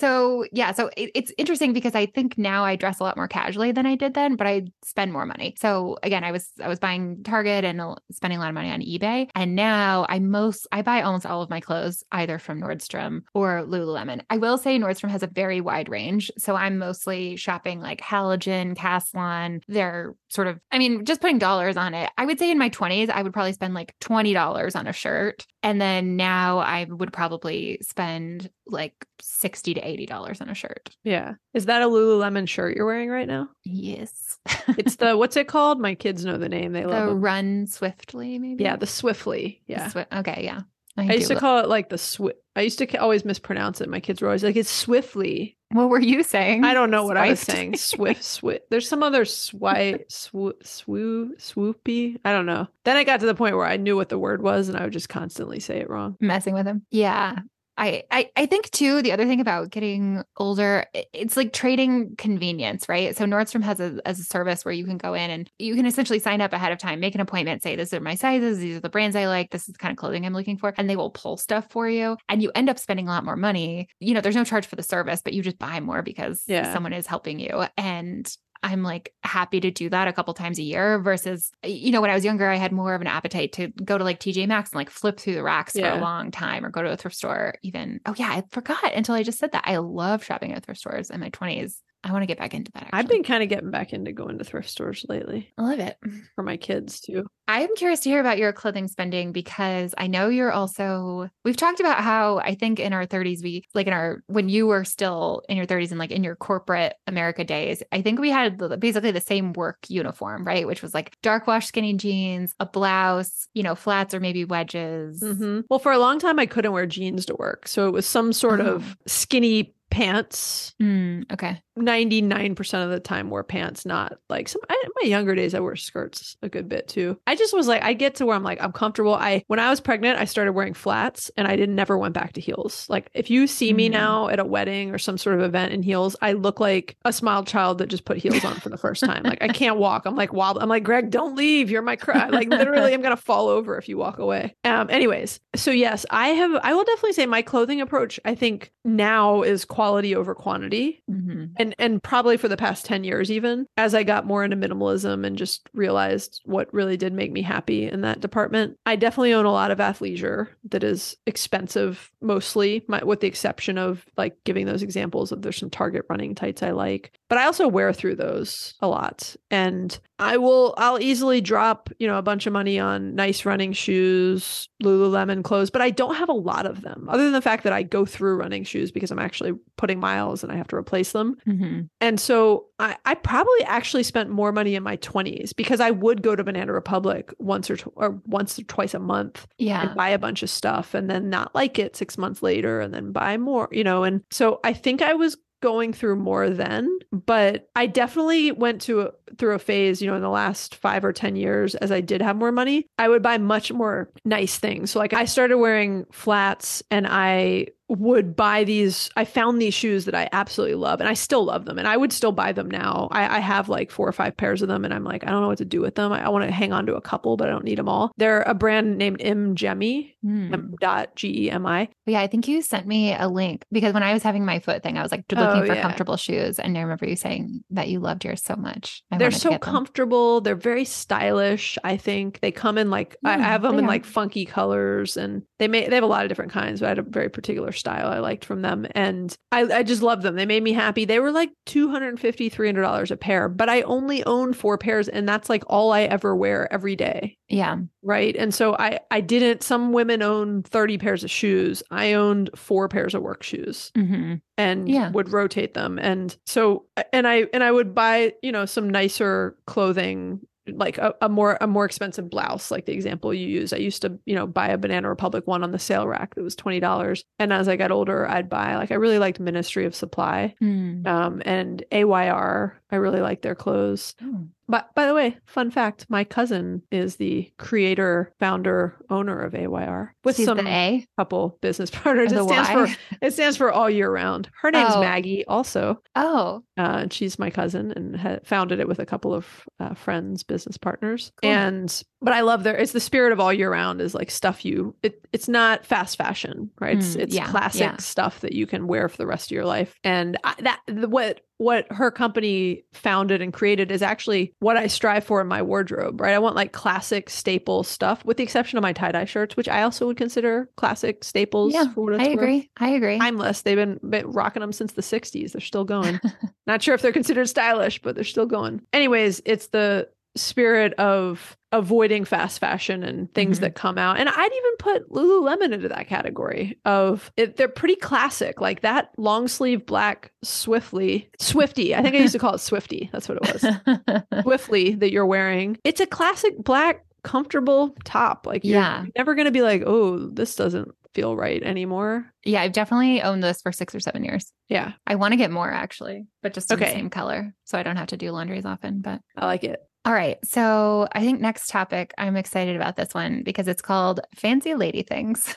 So yeah, so it, it's interesting because I think now I dress a lot more casually than I did then, but I spend more money. So again, I was I was buying Target and uh, spending a lot of money on eBay, and now I most I buy almost all of my clothes either from Nordstrom or Lululemon. I will say Nordstrom has a very wide range, so I'm mostly shopping like Halogen, Caslon. They're sort of I mean, just putting dollars on it. I would say in my twenties, I would probably spend like twenty dollars on a shirt, and then now I would probably spend like sixty to eighty dollars on a shirt. Yeah. Is that a Lululemon shirt you're wearing right now? Yes. It's the, what's it called? My kids know the name. They the love it. The Run Swiftly, maybe? Yeah, the Swiftly. Yeah. The Swi- okay, yeah. I, I used to look. call it like the Swift. I used to always mispronounce it. My kids were always like, it's Swiftly. What were you saying? I don't know what Swiped. I was saying. Swift, swift. There's some other swipe, swoop, swoop, swoopy. I don't know. Then I got to the point where I knew what the word was and I would just constantly say it wrong. Messing with them. Yeah. I, I, I think, too, the other thing about getting older, it's like trading convenience, right? So Nordstrom has a, as a service where you can go in and you can essentially sign up ahead of time, make an appointment, say, this are my sizes, these are the brands I like, this is the kind of clothing I'm looking for, and they will pull stuff for you. And you end up spending a lot more money. You know, there's no charge for the service, but you just buy more because yeah. someone is helping you. And I'm like happy to do that a couple times a year versus, you know, when I was younger, I had more of an appetite to go to like T J Maxx and like flip through the racks yeah. for a long time, or go to a thrift store even. Oh yeah. I forgot until I just said that. I love shopping at thrift stores in my twenties. I want to get back into that. Actually. I've been kind of getting back into going to thrift stores lately. I love it. For my kids too. I'm curious to hear about your clothing spending, because I know you're also, we've talked about how I think in our thirties, we like in our, when you were still in your thirties and like in your corporate America days, I think we had basically the same work uniform, right? Which was like dark wash, skinny jeans, a blouse, you know, flats or maybe wedges. Mm-hmm. Well, for a long time, I couldn't wear jeans to work. So it was some sort mm-hmm. of skinny pants. Mm, okay. ninety-nine percent of the time wore pants, not like some, I, my younger days, I wore skirts a good bit too. I just was like, I get to where I'm like, I'm comfortable. I, when I was pregnant, I started wearing flats and I didn't never went back to heels. Like if you see me no. now at a wedding or some sort of event in heels, I look like a smiled child that just put heels on for the first time. Like I can't walk. I'm like, wobble. I'm like, Greg, don't leave. You're my cry. Like literally I'm going to fall over if you walk away. Um, anyways. So yes, I have, I will definitely say my clothing approach, I think now is quality over quantity. Mm-hmm. And and probably for the past ten years, even as I got more into minimalism and just realized what really did make me happy in that department. I definitely own a lot of athleisure that is expensive, mostly my, with the exception of like giving those examples of there's some Target running tights I like, but I also wear through those a lot. And I will, I'll easily drop, you know, a bunch of money on nice running shoes, Lululemon clothes, but I don't have a lot of them other than the fact that I go through running shoes because I'm actually putting miles and I have to replace them. Mm-hmm. And so I, I probably actually spent more money in my twenties because I would go to Banana Republic once or, tw- or once or twice a month yeah. and buy a bunch of stuff and then not like it six months later and then buy more, you know. And so I think I was going through more then, but I definitely went to a, through a phase, you know, in the last five or ten years, as I did have more money, I would buy much more nice things. So like I started wearing flats and I would buy these. I found these shoes that I absolutely love and I still love them and I would still buy them now. I, I have like four or five pairs of them and I'm like, I don't know what to do with them. I, I want to hang on to a couple, but I don't need them all. They're a brand named M Gemi, mm. dot G E M I. Yeah, I think you sent me a link because when I was having my foot thing, I was like looking oh, for yeah. comfortable shoes. And I remember you saying that you loved yours so much. I They're so comfortable. Them. They're very stylish. I think they come in like, yeah, I have them in are. like funky colors and they may, they have a lot of different kinds, but I had a very particular style I liked from them. And I, I just loved them. They made me happy. They were like two hundred fifty dollars, three hundred dollars a pair, but I only own four pairs. And that's like all I ever wear every day. Yeah. Right. And so I, I didn't, some women own thirty pairs of shoes. I owned four pairs of work shoes mm-hmm. and yeah. would rotate them. And so, and I, and I would buy, you know, some nicer clothing like a, a more a more expensive blouse, like the example you use. I used to, you know, buy a Banana Republic one on the sale rack that was twenty dollars. And as I got older, I'd buy, like, I really liked Ministry of Supply mm. um, and A Y R. I really liked their clothes. Mm. But by the way, fun fact, my cousin is the creator, founder, owner of A Y R with She's some a? couple business partners. It stands, for, it stands for all year round. Her name's oh. Maggie also. Oh. Uh, and she's my cousin and ha- founded it with a couple of uh, friends, business partners. Cool. And, but I love their, it's the spirit of all year round is like stuff you, it, it's not fast fashion, right? Mm, it's it's yeah, classic yeah. stuff that you can wear for the rest of your life. And I, that, the, what, what her company founded and created is actually what I strive for in my wardrobe, right? I want like classic staple stuff, with the exception of my tie-dye shirts, which I also would consider classic staples. Yeah, for what it's I agree. Worth. I agree. Timeless. They've been, been rocking them since the sixties. They're still going. Not sure if they're considered stylish, but they're still going. Anyways, it's the spirit of avoiding fast fashion and things mm-hmm. that come out. And I'd even put Lululemon into that category of it. They're pretty classic, like that long sleeve black Swiftly, Swifty. I think I used to call it Swifty. That's what it was. Swiftly that you're wearing. It's a classic black, comfortable top. Like you're yeah. never going to be like, oh, this doesn't feel right anymore. Yeah. I've definitely owned this for six or seven years. Yeah. I want to get more actually, but just in okay. the same color. So I don't have to do laundry as often, but I like it. All right. So I think next topic, I'm excited about this one because it's called fancy lady things.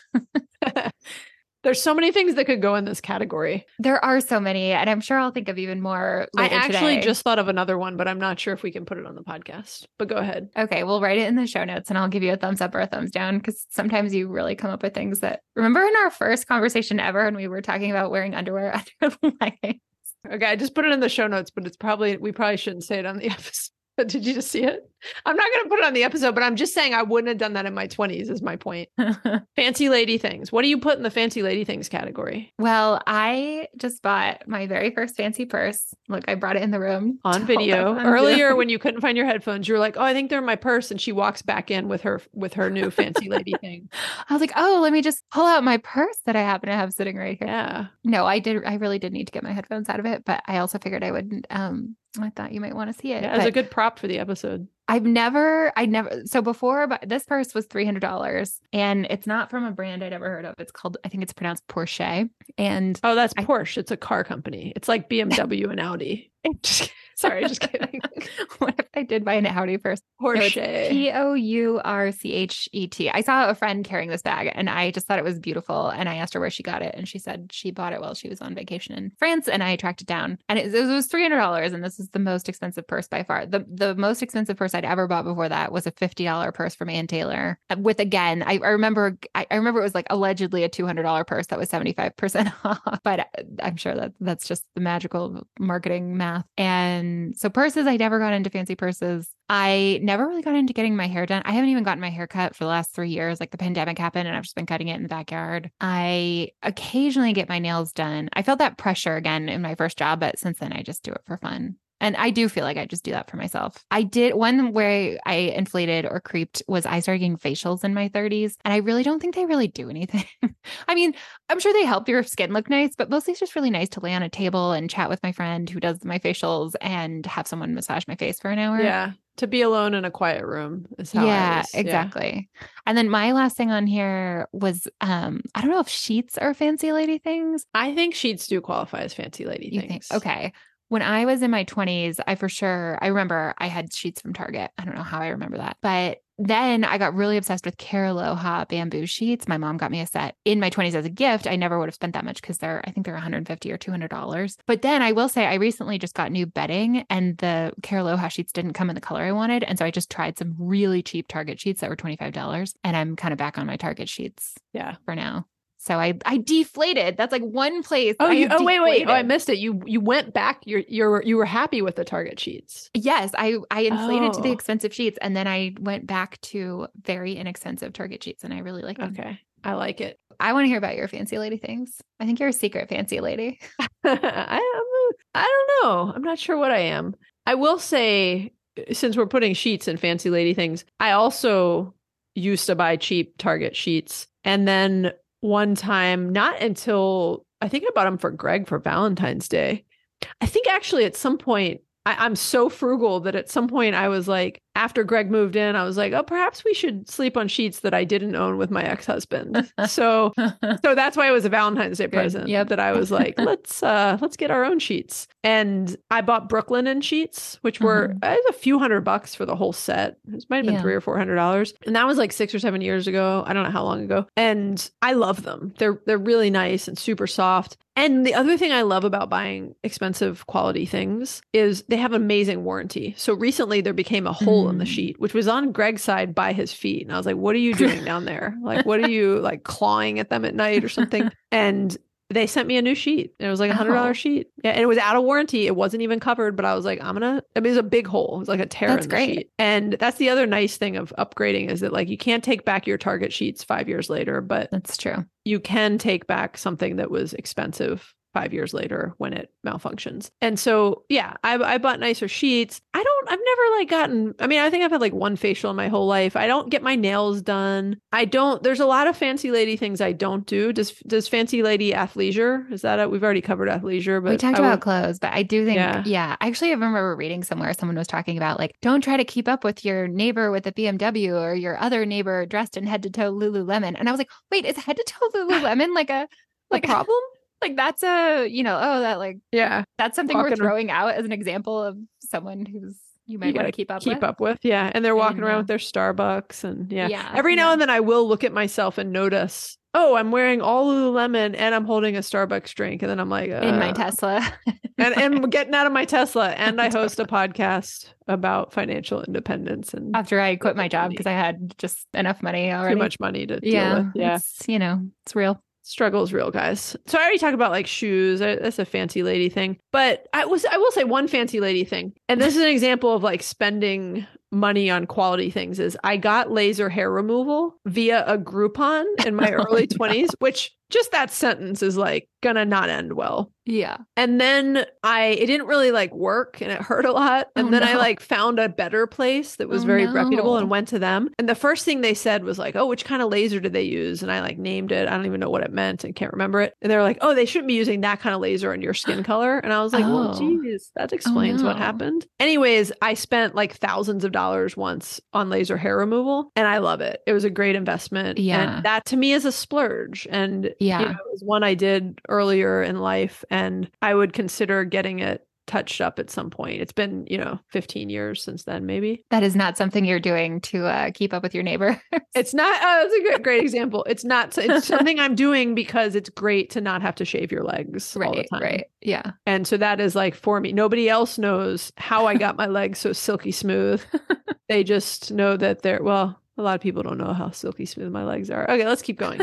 There's so many things that could go in this category. There are so many. And I'm sure I'll think of even more later I actually today. Just thought of another one, but I'm not sure if we can put it on the podcast. But go ahead. Okay. We'll write it in the show notes and I'll give you a thumbs up or a thumbs down because sometimes you really come up with things that... Remember in our first conversation ever when we were talking about wearing underwear under the leggings? Okay. I just put it in the show notes, but it's probably... We probably shouldn't say it on the episode. But did you just see it? I'm not going to put it on the episode, but I'm just saying I wouldn't have done that in my twenties is my point. Fancy lady things. What do you put in the fancy lady things category? Well, I just bought my very first fancy purse. Look, I brought it in the room. On video. Earlier when you couldn't find your headphones, you were like, oh, I think they're in my purse. And she walks back in with her with her new fancy lady thing. I was like, oh, let me just pull out my purse that I happen to have sitting right here. Yeah. No, I did. I really did need to get my headphones out of it, but I also figured I wouldn't. Um, I thought you might want to see it. Yeah, it was a good prop for the episode. I've never, I never, so before, but this purse was three hundred dollars and it's not from a brand I'd ever heard of. It's called, I think it's pronounced Porsche. And oh, that's I, Porsche. It's a car company. It's like B M W and Audi. Just, sorry, just kidding. What if I did buy an Audi first? Porsche. P O U R C H E T. I saw a friend carrying this bag and I just thought it was beautiful. And I asked her where she got it. And she said she bought it while she was on vacation in France. And I tracked it down. And it, it was three hundred dollars. And this is the most expensive purse by far. The the most expensive purse I'd ever bought before that was a fifty dollars purse from Ann Taylor with, again, I, I remember I, I remember it was like allegedly a two hundred dollars purse that was seventy-five percent off. But I'm sure that that's just the magical marketing math. And so purses, I never got into fancy purses. I never really got into getting my hair done. I haven't even gotten my hair cut for the last three years. Like the pandemic happened and I've just been cutting it in the backyard. I occasionally get my nails done. I felt that pressure again in my first job, but since then I just do it for fun. And I do feel like I just do that for myself. I did one where I inflated or creeped was I started getting facials in my thirties. And I really don't think they really do anything. I mean, I'm sure they help your skin look nice, but mostly it's just really nice to lay on a table and chat with my friend who does my facials and have someone massage my face for an hour. Yeah. To be alone in a quiet room is how yeah, I Yeah, exactly. And then my last thing on here was, um, I don't know if sheets are fancy lady things. I think sheets do qualify as fancy lady you things. Think, okay. When I was in my twenties, I for sure, I remember I had sheets from Target. I don't know how I remember that, but then I got really obsessed with Caraloha bamboo sheets. My mom got me a set in my twenties as a gift. I never would have spent that much because they're, I think they're one hundred fifty dollars or two hundred dollars. But then I will say I recently just got new bedding and the Caraloha sheets didn't come in the color I wanted. And so I just tried some really cheap Target sheets that were twenty-five dollars and I'm kind of back on my Target sheets yeah. for now. So I I deflated. That's like one place. Oh, you, oh wait, wait. Oh, I missed it. You you went back. You're you're you were happy with the Target sheets. Yes, I I inflated oh. to the expensive sheets, and then I went back to very inexpensive Target sheets, and I really like them. Okay, I like it. I want to hear about your fancy lady things. I think you're a secret fancy lady. I am. I don't know. I'm not sure what I am. I will say, since we're putting sheets and fancy lady things, I also used to buy cheap Target sheets, and then. One time, not until I think I bought them for Greg for Valentine's Day. I think actually at some point, I, I'm so frugal that at some point I was like, after Greg moved in, I was like, oh, perhaps we should sleep on sheets that I didn't own with my ex-husband. So so that's why it was a Valentine's Day Good. present yep. that I was like, let's uh, let's get our own sheets. And I bought Brooklinen sheets, which were mm-hmm. it was a few hundred bucks for the whole set. It might have been yeah. three or four hundred dollars. And that was like six or seven years ago. I don't know how long ago. And I love them. They're they're really nice and super soft. And the other thing I love about buying expensive quality things is they have amazing warranty. So recently there became a hole mm. in the sheet, which was on Greg's side by his feet. And I was like, what are you doing down there? Like, what are you like clawing at them at night or something? And they sent me a new sheet. It was like a hundred dollar oh. sheet. Yeah. And it was out of warranty. It wasn't even covered, but I was like, I'm going to, I mean, it was a big hole. It was like a tear that's in the great. sheet. And that's the other nice thing of upgrading is that like, you can't take back your Target sheets five years later, but that's true. You can take back something that was expensive five years later when it malfunctions. And so, yeah, I, I bought nicer sheets. I don't, I've never like gotten, I mean, I think I've had like one facial in my whole life. I don't get my nails done. I don't, there's a lot of fancy lady things I don't do. Does, does fancy lady athleisure, is that it? We've already covered athleisure, but we talked I about would, clothes, but I do think, yeah. yeah, actually I remember reading somewhere, someone was talking about like, don't try to keep up with your neighbor with a B M W or your other neighbor dressed in head to toe Lululemon. And I was like, wait, is head to toe Lululemon like a, like a problem? Like that's a, you know, oh, that like, yeah, that's something walking we're throwing around. out as an example of someone who's, you might you want to keep up keep with. Keep up with. Yeah. And they're walking and, around uh, with their Starbucks and yeah. yeah Every now yeah. and then I will look at myself and notice, oh, I'm wearing all Lululemon and I'm holding a Starbucks drink. And then I'm like, uh, in my Tesla and, and getting out of my Tesla. And I host a podcast about financial independence. And after I quit my job, because I had just enough money already. Too much money to deal yeah, with. Yeah. It's, you know, it's real. Struggle's real, guys. So I already talked about like shoes. I, that's a fancy lady thing. But I was I will say one fancy lady thing. And this is an example of like spending money on quality things is I got laser hair removal via a Groupon in my oh, early twenties, no. which just that sentence is like gonna not end well. Yeah. And then I, it didn't really like work and it hurt a lot. And oh, then no. I like found a better place that was oh, very no. reputable and went to them. And the first thing they said was like, oh, which kind of laser did they use? And I like named it. I don't even know what it meant and can't remember it. And they're like, oh, they shouldn't be using that kind of laser on your skin color. And I was like, oh, well, geez, that explains oh, no. what happened. Anyways, I spent like thousands of dollars once on laser hair removal and I love it. It was a great investment. Yeah. And that to me is a splurge. And yeah, you know, it was one I did earlier in life and I would consider getting it touched up at some point. It's been, you know, fifteen years since then, maybe. That is not something you're doing to uh, keep up with your neighbor. It's not, uh, that's a great, great example. It's not, it's something I'm doing because it's great to not have to shave your legs right, all the time. Right. Yeah. And so that is like for me, nobody else knows how I got my legs so silky smooth. They just know that they're, well, a lot of people don't know how silky smooth my legs are. Okay, let's keep going.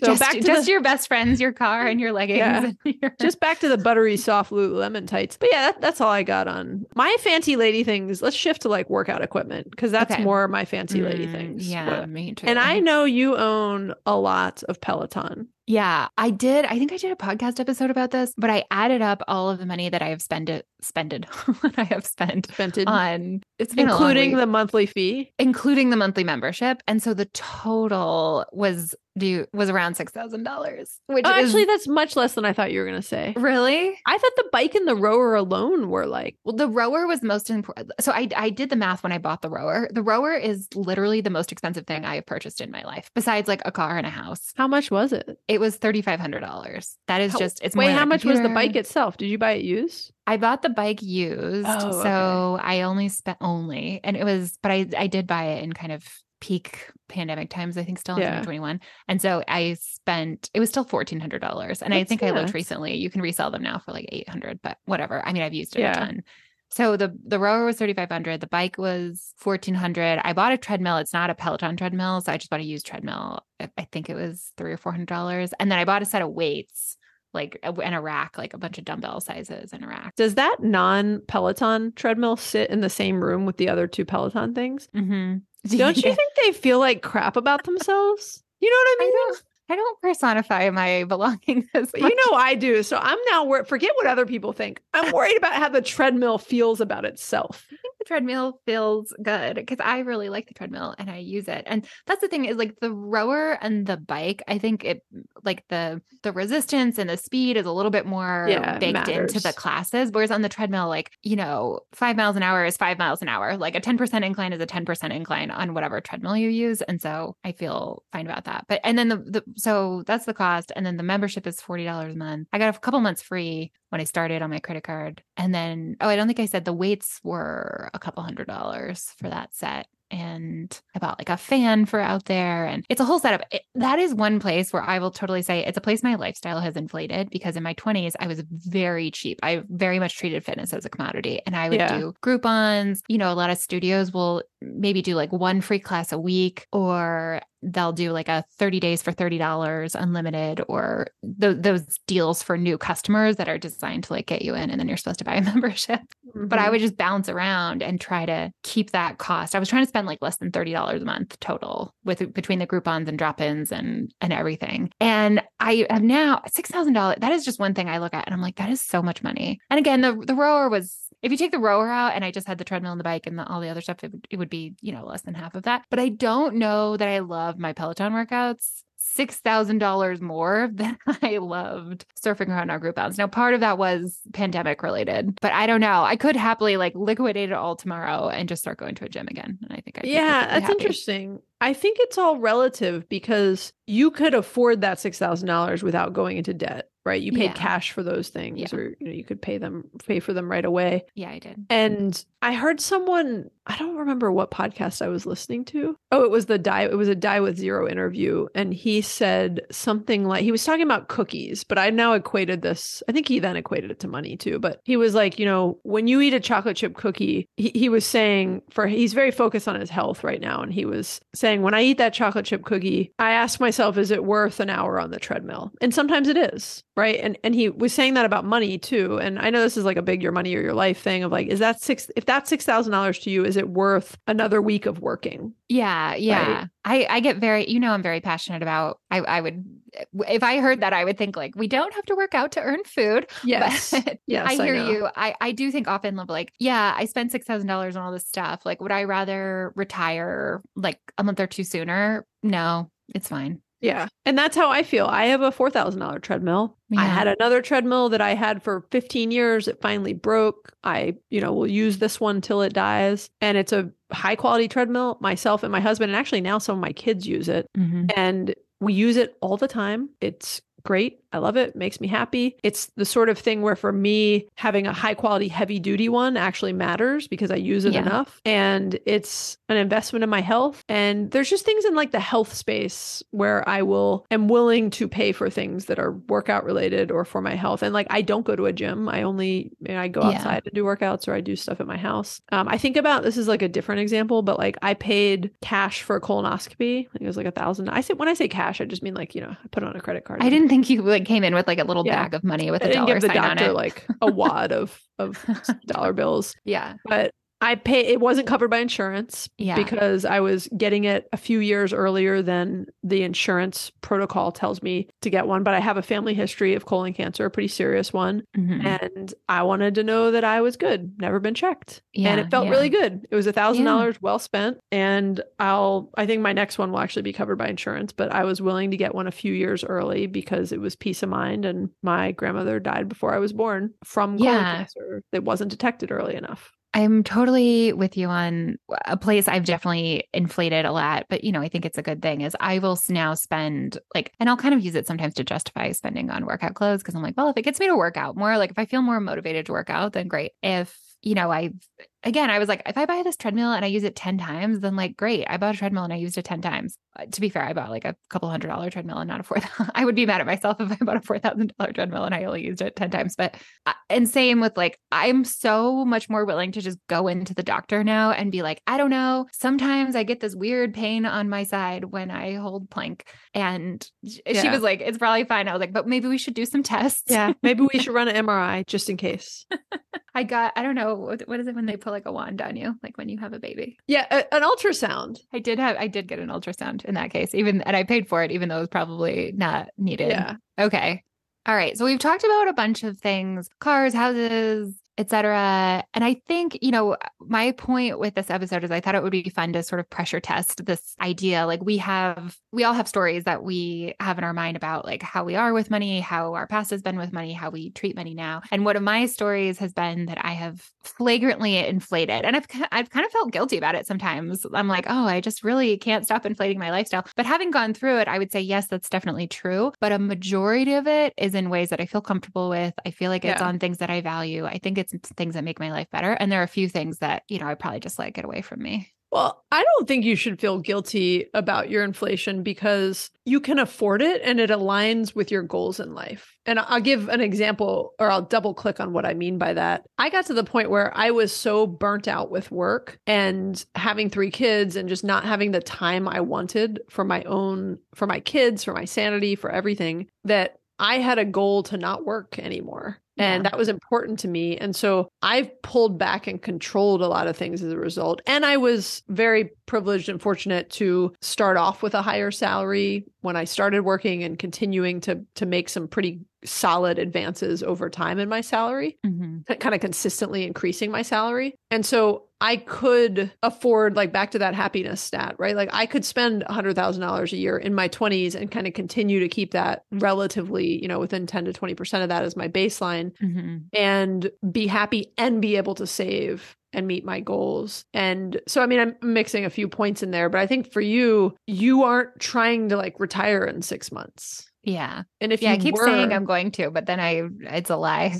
So just back to just the, your best friends, your car and your leggings. Yeah. And your... Just back to the buttery soft Lululemon tights. But yeah, that, that's all I got on my fancy lady things. Let's shift to like workout equipment because that's okay. more my fancy mm, lady things. Yeah, but, me too. And I know you own a lot of Peloton. Yeah, I did. I think I did a podcast episode about this, but I added up all of the money that I have spent it, spended, what I have spent Spented. on. It's been including the monthly fee, including the monthly membership. And so the total was due was around six thousand dollars, which oh, is, actually that's much less than I thought you were going to say. Really? I thought the bike and the rower alone were like, well, the rower was most important. So I, I did the math when I bought the rower. The rower is literally the most expensive thing I have purchased in my life besides like a car and a house. How much was it? It was thirty-five hundred dollars. That is how, just, it's wait, how much was the bike itself? Did you buy it used? I bought the bike used. Oh, so okay. I only spent only, and it was, but I, I did buy it in kind of peak pandemic times, I think still in yeah. twenty twenty-one. And so I spent, it was still fourteen hundred dollars. And it's, I think yeah. I looked recently, you can resell them now for like eight hundred, but whatever. I mean, I've used it yeah. a ton. So the, the rower was thirty-five hundred. The bike was fourteen hundred. I bought a treadmill. It's not a Peloton treadmill. So I just bought a used treadmill. I think it was three or four hundred dollars. And then I bought a set of weights, like in a rack, like a bunch of dumbbell sizes in a rack. Does that non-Peloton treadmill sit in the same room with the other two Peloton things? Mm-hmm. Don't you think they feel like crap about themselves? You know what I mean? I don't, I don't personify my belongings. But you know I do. So I'm now, wor- forget what other people think. I'm worried about how the treadmill feels about itself. the treadmill feels good because I really like the treadmill and I use it. And that's the thing is like the rower and the bike, I think it like the, the resistance and the speed is a little bit more yeah, baked matters. into the classes. Whereas on the treadmill, like, you know, five miles an hour is five miles an hour. Like a ten percent incline is a ten percent incline on whatever treadmill you use. And so I feel fine about that. But, and then the, the so that's the cost. And then the membership is forty dollars a month. I got a couple months free when I started on my credit card. And then, oh, I don't think I said the weights were a couple hundred dollars for that set. And I bought like a fan for out there. And it's a whole setup. It, that is one place where I will totally say it's a place my lifestyle has inflated because in my twenties, I was very cheap. I very much treated fitness as a commodity. And I would yeah. do Groupons. You know, a lot of studios will maybe do like one free class a week, or they'll do like a thirty days for thirty dollars unlimited, or th- those deals for new customers that are designed to like get you in and then you're supposed to buy a membership. Mm-hmm. But I would just bounce around and try to keep that cost. I was trying to spend like less than thirty dollars a month total with between the Groupons and drop-ins and, and everything. And I have now six thousand dollars. That is just one thing I look at and I'm like, that is so much money. And again, the, the rower was, if you take the rower out and I just had the treadmill and the bike and the, all the other stuff, it would, it would be, you know, less than half of that. But I don't know that I love my Peloton workouts six thousand dollars more than I loved surfing around on Groupons. Now, part of that was pandemic related, but I don't know. I could happily like liquidate it all tomorrow and just start going to a gym again. And I think I'd yeah, that's happy. Interesting. I think it's all relative because you could afford that six thousand dollars without going into debt, right? You paid yeah. cash for those things yeah. or you know, you could pay them, pay for them right away. Yeah, I did. And I heard someone, I don't remember what podcast I was listening to. Oh, it was the Die, it was a Die with Zero interview. And he said something like, he was talking about cookies, but I now equated this. I think he then equated it to money too. But he was like, you know, when you eat a chocolate chip cookie, he, he was saying for, he's very focused on his health right now. And he was saying, when I eat that chocolate chip cookie, I ask myself, is it worth an hour on the treadmill? And sometimes it is, right? And and he was saying that about money too. And I know this is like a big your money or your life thing of like, is that six, if that's six thousand dollars to you, is it worth another week of working? Yeah. Yeah. Right? I, I get very, you know, I'm very passionate about, I, I would, if I heard that, I would think like, we don't have to work out to earn food. Yes. Yes, I hear I you. I, I do think often of like, yeah, I spent six thousand dollars on all this stuff. Like, would I rather retire like a month or two sooner? No, it's fine. Yeah. And that's how I feel. I have a four thousand dollars treadmill. Yeah. I had another treadmill that I had for fifteen years. It finally broke. I, you know, will use this one till it dies. And it's a high quality treadmill. Myself and my husband, and actually now some of my kids use it. Mm-hmm. And we use it all the time. It's great. I love it. Makes me happy. It's the sort of thing where for me, having a high quality, heavy duty one actually matters because I use it yeah. enough. And it's an investment in my health. And there's just things in like the health space where I will, am willing to pay for things that are workout related or for my health. And like, I don't go to a gym. I only, you know, I go outside yeah. to do workouts or I do stuff at my house. Um, I think about, this is like a different example, but like I paid cash for a colonoscopy. I think it was like a thousand. I say, when I say cash, I just mean like, you know, I put it on a credit card. I didn't think you like came in with like a little yeah. bag of money with I a dollar sign on it. I didn't give the doctor like a wad of, of dollar bills. Yeah. But I pay, it wasn't covered by insurance yeah. because I was getting it a few years earlier than the insurance protocol tells me to get one. But I have a family history of colon cancer, a pretty serious one. Mm-hmm. And I wanted to know that I was good, never been checked. Yeah, and it felt yeah. really good. It was a thousand dollars well spent. And I'll, I think my next one will actually be covered by insurance, but I was willing to get one a few years early because it was peace of mind. And my grandmother died before I was born from colon yeah. cancer that wasn't detected early enough. I'm totally with you on a place I've definitely inflated a lot, but you know, I think it's a good thing is I will now spend like, and I'll kind of use it sometimes to justify spending on workout clothes. Cause I'm like, well, if it gets me to work out more, like if I feel more motivated to work out, then great. If, you know, I, again, I was like, if I buy this treadmill and I use it ten times, then like, great, I bought a treadmill and I used it ten times. Uh, to be fair, I bought like a couple hundred dollar treadmill and not a four. I would be mad at myself if I bought a four thousand dollars treadmill and I only used it ten times. But, uh, and same with like, I'm so much more willing to just go into the doctor now and be like, I don't know, sometimes I get this weird pain on my side when I hold plank. And yeah. she was like, it's probably fine. I was like, but maybe we should do some tests. Yeah. Maybe we should run an M R I just in case. I got, I don't know. What, what is it when they put like a wand on you? Like when you have a baby. Yeah. A, an ultrasound. I did have, I did get an ultrasound in that case, even, and I paid for it, even though it was probably not needed. Yeah. Okay. All right. So we've talked about a bunch of things, cars, houses, et cetera. And I think, you know, my point with this episode is I thought it would be fun to sort of pressure test this idea. Like we have, we all have stories that we have in our mind about like how we are with money, how our past has been with money, how we treat money now. And one of my stories has been that I have flagrantly inflated. And I've, I've kind of felt guilty about it sometimes. I'm like, oh, I just really can't stop inflating my lifestyle. But having gone through it, I would say, yes, that's definitely true. But a majority of it is in ways that I feel comfortable with. I feel like it's yeah. on things that I value. I think it's things that make my life better. And there are a few things that, you know, I probably just like get away from me. Well, I don't think you should feel guilty about your inflation because you can afford it and it aligns with your goals in life. And I'll give an example, or I'll double click on what I mean by that. I got to the point where I was so burnt out with work and having three kids and just not having the time I wanted for my own, for my kids, for my sanity, for everything, that I had a goal to not work anymore. And yeah. that was important to me. And so I've pulled back and controlled a lot of things as a result. And I was very privileged and fortunate to start off with a higher salary when I started working and continuing to to make some pretty solid advances over time in my salary, mm-hmm. kind of consistently increasing my salary. And so I could afford, like back to that happiness stat, right? Like I could spend one hundred thousand dollars a year in my twenties and kind of continue to keep that relatively, you know, within ten to twenty percent of that as my baseline mm-hmm. and be happy and be able to save and meet my goals. And so, I mean, I'm mixing a few points in there, but I think for you, you aren't trying to like retire in six months. Yeah. And if yeah, you I keep were, saying I'm going to, but then I, it's a lie.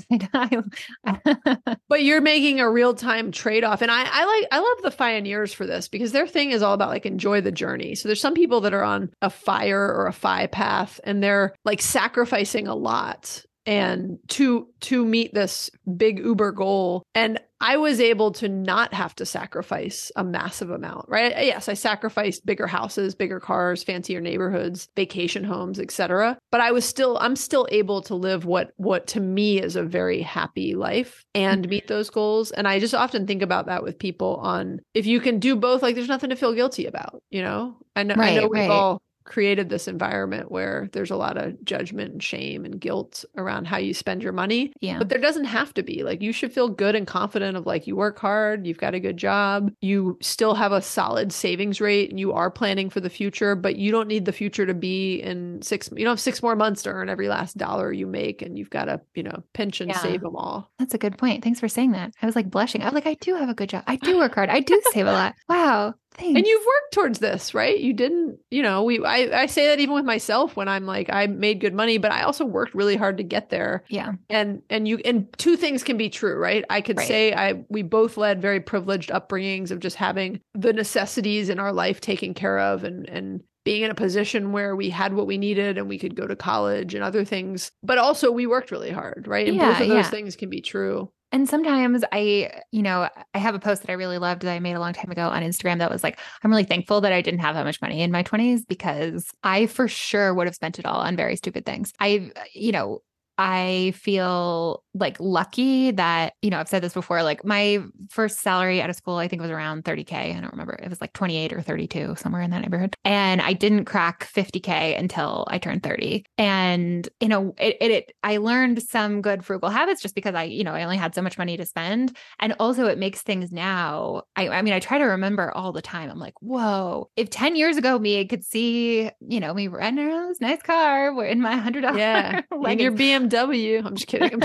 But you're making a real time trade-off. And I, I like, I love the pioneers for this because their thing is all about like, enjoy the journey. So there's some people that are on a fire or a fi path and they're like sacrificing a lot and to, to meet this big Uber goal. And I was able to not have to sacrifice a massive amount, right? Yes, I sacrificed bigger houses, bigger cars, fancier neighborhoods, vacation homes, et cetera. But I was still, I'm still able to live what, what to me is a very happy life and meet those goals. And I just often think about that with people on, if you can do both, like there's nothing to feel guilty about, you know? I know, right, I know we've right. all created this environment where there's a lot of judgment and shame and guilt around how you spend your money. Yeah. But there doesn't have to be. Like you should feel good and confident of like you work hard, you've got a good job, you still have a solid savings rate and you are planning for the future, but you don't need the future to be in six, you don't have six more months to earn every last dollar you make and you've got to, you know, pinch and yeah. save them all. That's a good point. Thanks for saying that. I was like blushing. I was like, I do have a good job. I do work hard. I do save a lot. Wow. Thanks. And you've worked towards this, right? You didn't, you know, we, I, I say that even with myself when I'm like, I made good money, but I also worked really hard to get there. Yeah. And, and you, and two things can be true, right? I could right. say I, we both led very privileged upbringings of just having the necessities in our life taken care of and, and being in a position where we had what we needed and we could go to college and other things, but also we worked really hard, right? And yeah, both of those yeah. things can be true. And sometimes I, you know, I have a post that I really loved that I made a long time ago on Instagram that was like, I'm really thankful that I didn't have that much money in my twenties because I for sure would have spent it all on very stupid things. I, you know, I feel like lucky that, you know, I've said this before, like my first salary out of school, I think was around thirty K. I don't remember. It was like twenty-eight or thirty-two, somewhere in that neighborhood. And I didn't crack fifty K until I turned thirty. And, you know, it, it, it, I learned some good frugal habits just because I, you know, I only had so much money to spend. And also it makes things now. I, I mean, I try to remember all the time. I'm like, whoa, if ten years ago me could see, you know, me riding around this nice car, we're in my one hundred dollars. Yeah. Like your B M W. W. I'm just kidding.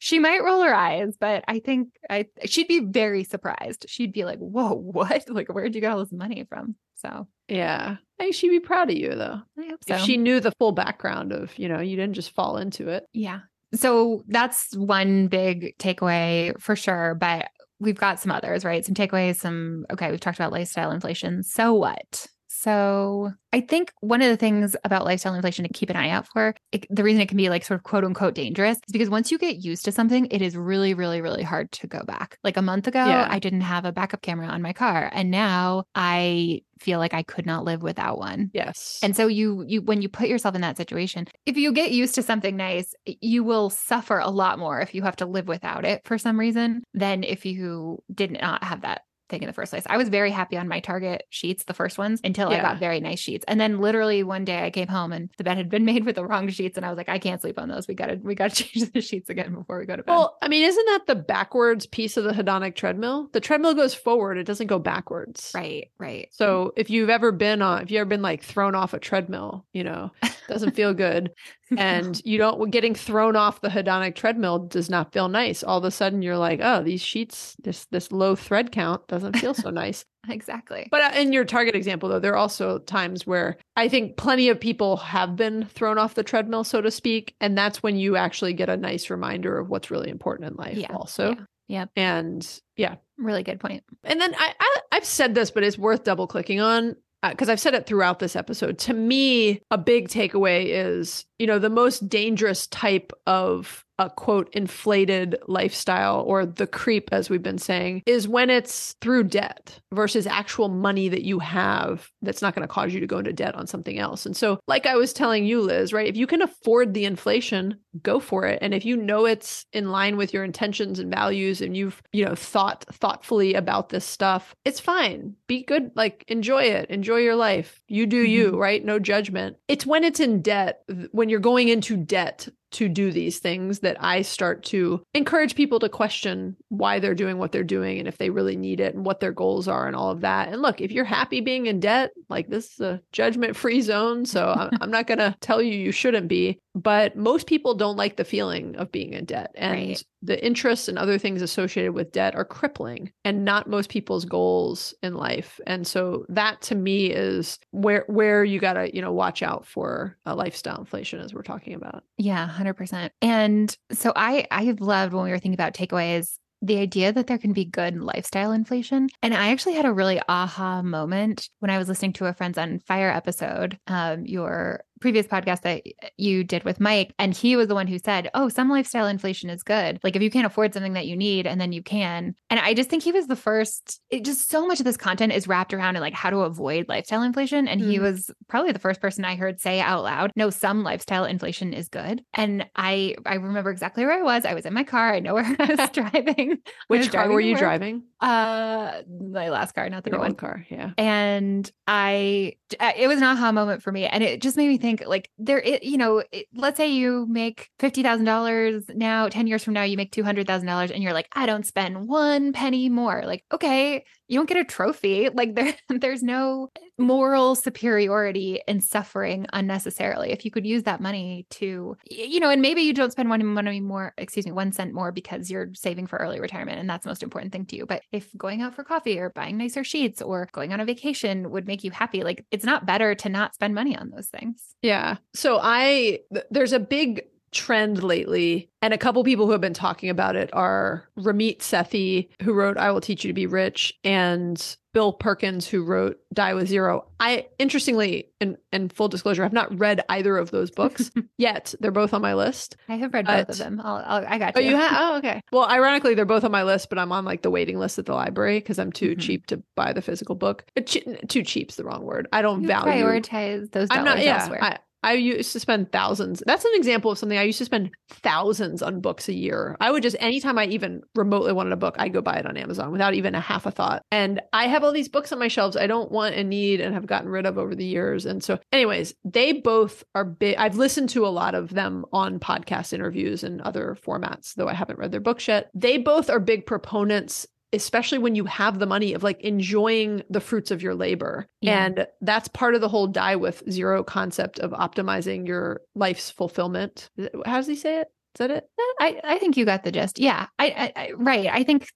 She might roll her eyes, but I think I she'd be very surprised. She'd be like, whoa, what? Like, where'd you get all this money from? So yeah. I think she'd be proud of you though. I hope so. If she knew the full background of, you know, you didn't just fall into it. Yeah. So that's one big takeaway for sure. But we've got some others, right? Some takeaways, some okay, we've talked about lifestyle inflation. So what? So I think one of the things about lifestyle inflation to keep an eye out for, it, the reason it can be like sort of quote unquote dangerous is because once you get used to something, it is really, really, really hard to go back. Like a month ago, yeah. I didn't have a backup camera on my car. And now I feel like I could not live without one. Yes. And so you, you, when you put yourself in that situation, if you get used to something nice, you will suffer a lot more if you have to live without it for some reason than if you did not have that thing in the first place. I was very happy on my Target sheets, the first ones, until yeah. I got very nice sheets. And then literally one day I came home and the bed had been made with the wrong sheets. And I was like, I can't sleep on those. We got to, we got to change the sheets again before we go to bed. Well, I mean, isn't that the backwards piece of the hedonic treadmill? The treadmill goes forward. It doesn't go backwards. Right. Right. So if you've ever been on, if you've ever been like thrown off a treadmill, you know, it doesn't feel good. And you don't, getting thrown off the hedonic treadmill does not feel nice. All of a sudden you're like, oh, these sheets, this, this low thread count doesn't feel so nice. Exactly. But in your Target example, though, there are also times where I think plenty of people have been thrown off the treadmill, so to speak. And that's when you actually get a nice reminder of what's really important in life yeah, also. Yeah. Yep. And yeah. Really good point. And then I, I, I've said this, but it's worth double clicking on. Because uh, I've said it throughout this episode. To me, a big takeaway is, you know, the most dangerous type of a quote inflated lifestyle, or the creep, as we've been saying, is when it's through debt versus actual money that you have that's not going to cause you to go into debt on something else. And so, like I was telling you, Liz, right? If you can afford the inflation, go for it. And if you know it's in line with your intentions and values, and you've, you know, thought thoughtfully about this stuff, it's fine. Be good. Like, enjoy it. Enjoy your life. You do you, mm-hmm. right? No judgment. It's when it's in debt, when you're going into debt to do these things, that I start to encourage people to question why they're doing what they're doing and if they really need it and what their goals are and all of that. And look, if you're happy being in debt, like, this is a judgment-free zone. So I'm not going to tell you you shouldn't be. But most people don't like the feeling of being in debt. And right. the interests and other things associated with debt are crippling and not most people's goals in life. And so that, to me, is where where you got to, you know, watch out for uh, lifestyle inflation, as we're talking about. Yeah, one hundred percent. And so I, I loved when we were thinking about takeaways, the idea that there can be good lifestyle inflation. And I actually had a really aha moment when I was listening to a Friends on Fire episode, um, your previous podcast that you did with Mike. And he was the one who said, oh, some lifestyle inflation is good. Like, if you can't afford something that you need, and then you can. And I just think he was the first, it just, so much of this content is wrapped around in like how to avoid lifestyle inflation. And mm. he was probably the first person I heard say out loud, no, some lifestyle inflation is good. And I, I remember exactly where I was. I was in my car. I know where I was driving. Which was car driving were you where? driving? Uh, my last car, not the Your new one. car. Yeah. And I, it was an aha moment for me. And it just made me think, like, there, it, you know, it, let's say you make fifty thousand dollars now, ten years from now, you make two hundred thousand dollars, and you're like, I don't spend one penny more. Like, okay, you don't get a trophy. Like, there, there's no moral superiority in suffering unnecessarily. If you could use that money to, you know, and maybe you don't spend one money more, excuse me, one cent more because you're saving for early retirement, and that's the most important thing to you. But if going out for coffee or buying nicer sheets or going on a vacation would make you happy, like, it's not better to not spend money on those things. Yeah. So I, th- there's a big trend lately, and a couple people who have been talking about it are Ramit Sethi, who wrote I Will Teach You to Be Rich, and Bill Perkins, who wrote Die with Zero. I, interestingly, in, in full disclosure, I've not read either of those books yet. They're both on my list. I have read but, both of them. I'll, I'll, I got you. Oh, you have? Oh, okay. Well, ironically, they're both on my list, but I'm on like the waiting list at the library because I'm too mm-hmm. cheap to buy the physical book. Che- too cheap's the wrong word. I don't you value. Prioritize those dollars I'm not, yeah, elsewhere. I, I used to spend thousands. That's an example of something. I used to spend thousands on books a year. I would just, anytime I even remotely wanted a book, I'd go buy it on Amazon without even a half a thought. And I have all these books on my shelves I don't want and need and have gotten rid of over the years. And so anyways, they both are big. I've listened to a lot of them on podcast interviews and other formats, though I haven't read their books yet. They both are big proponents, especially when you have the money, of like enjoying the fruits of your labor. Yeah. And that's part of the whole Die with Zero concept of optimizing your life's fulfillment. How does he say it? Is that it? I, I think you got the gist. Yeah. I, I, I right. I think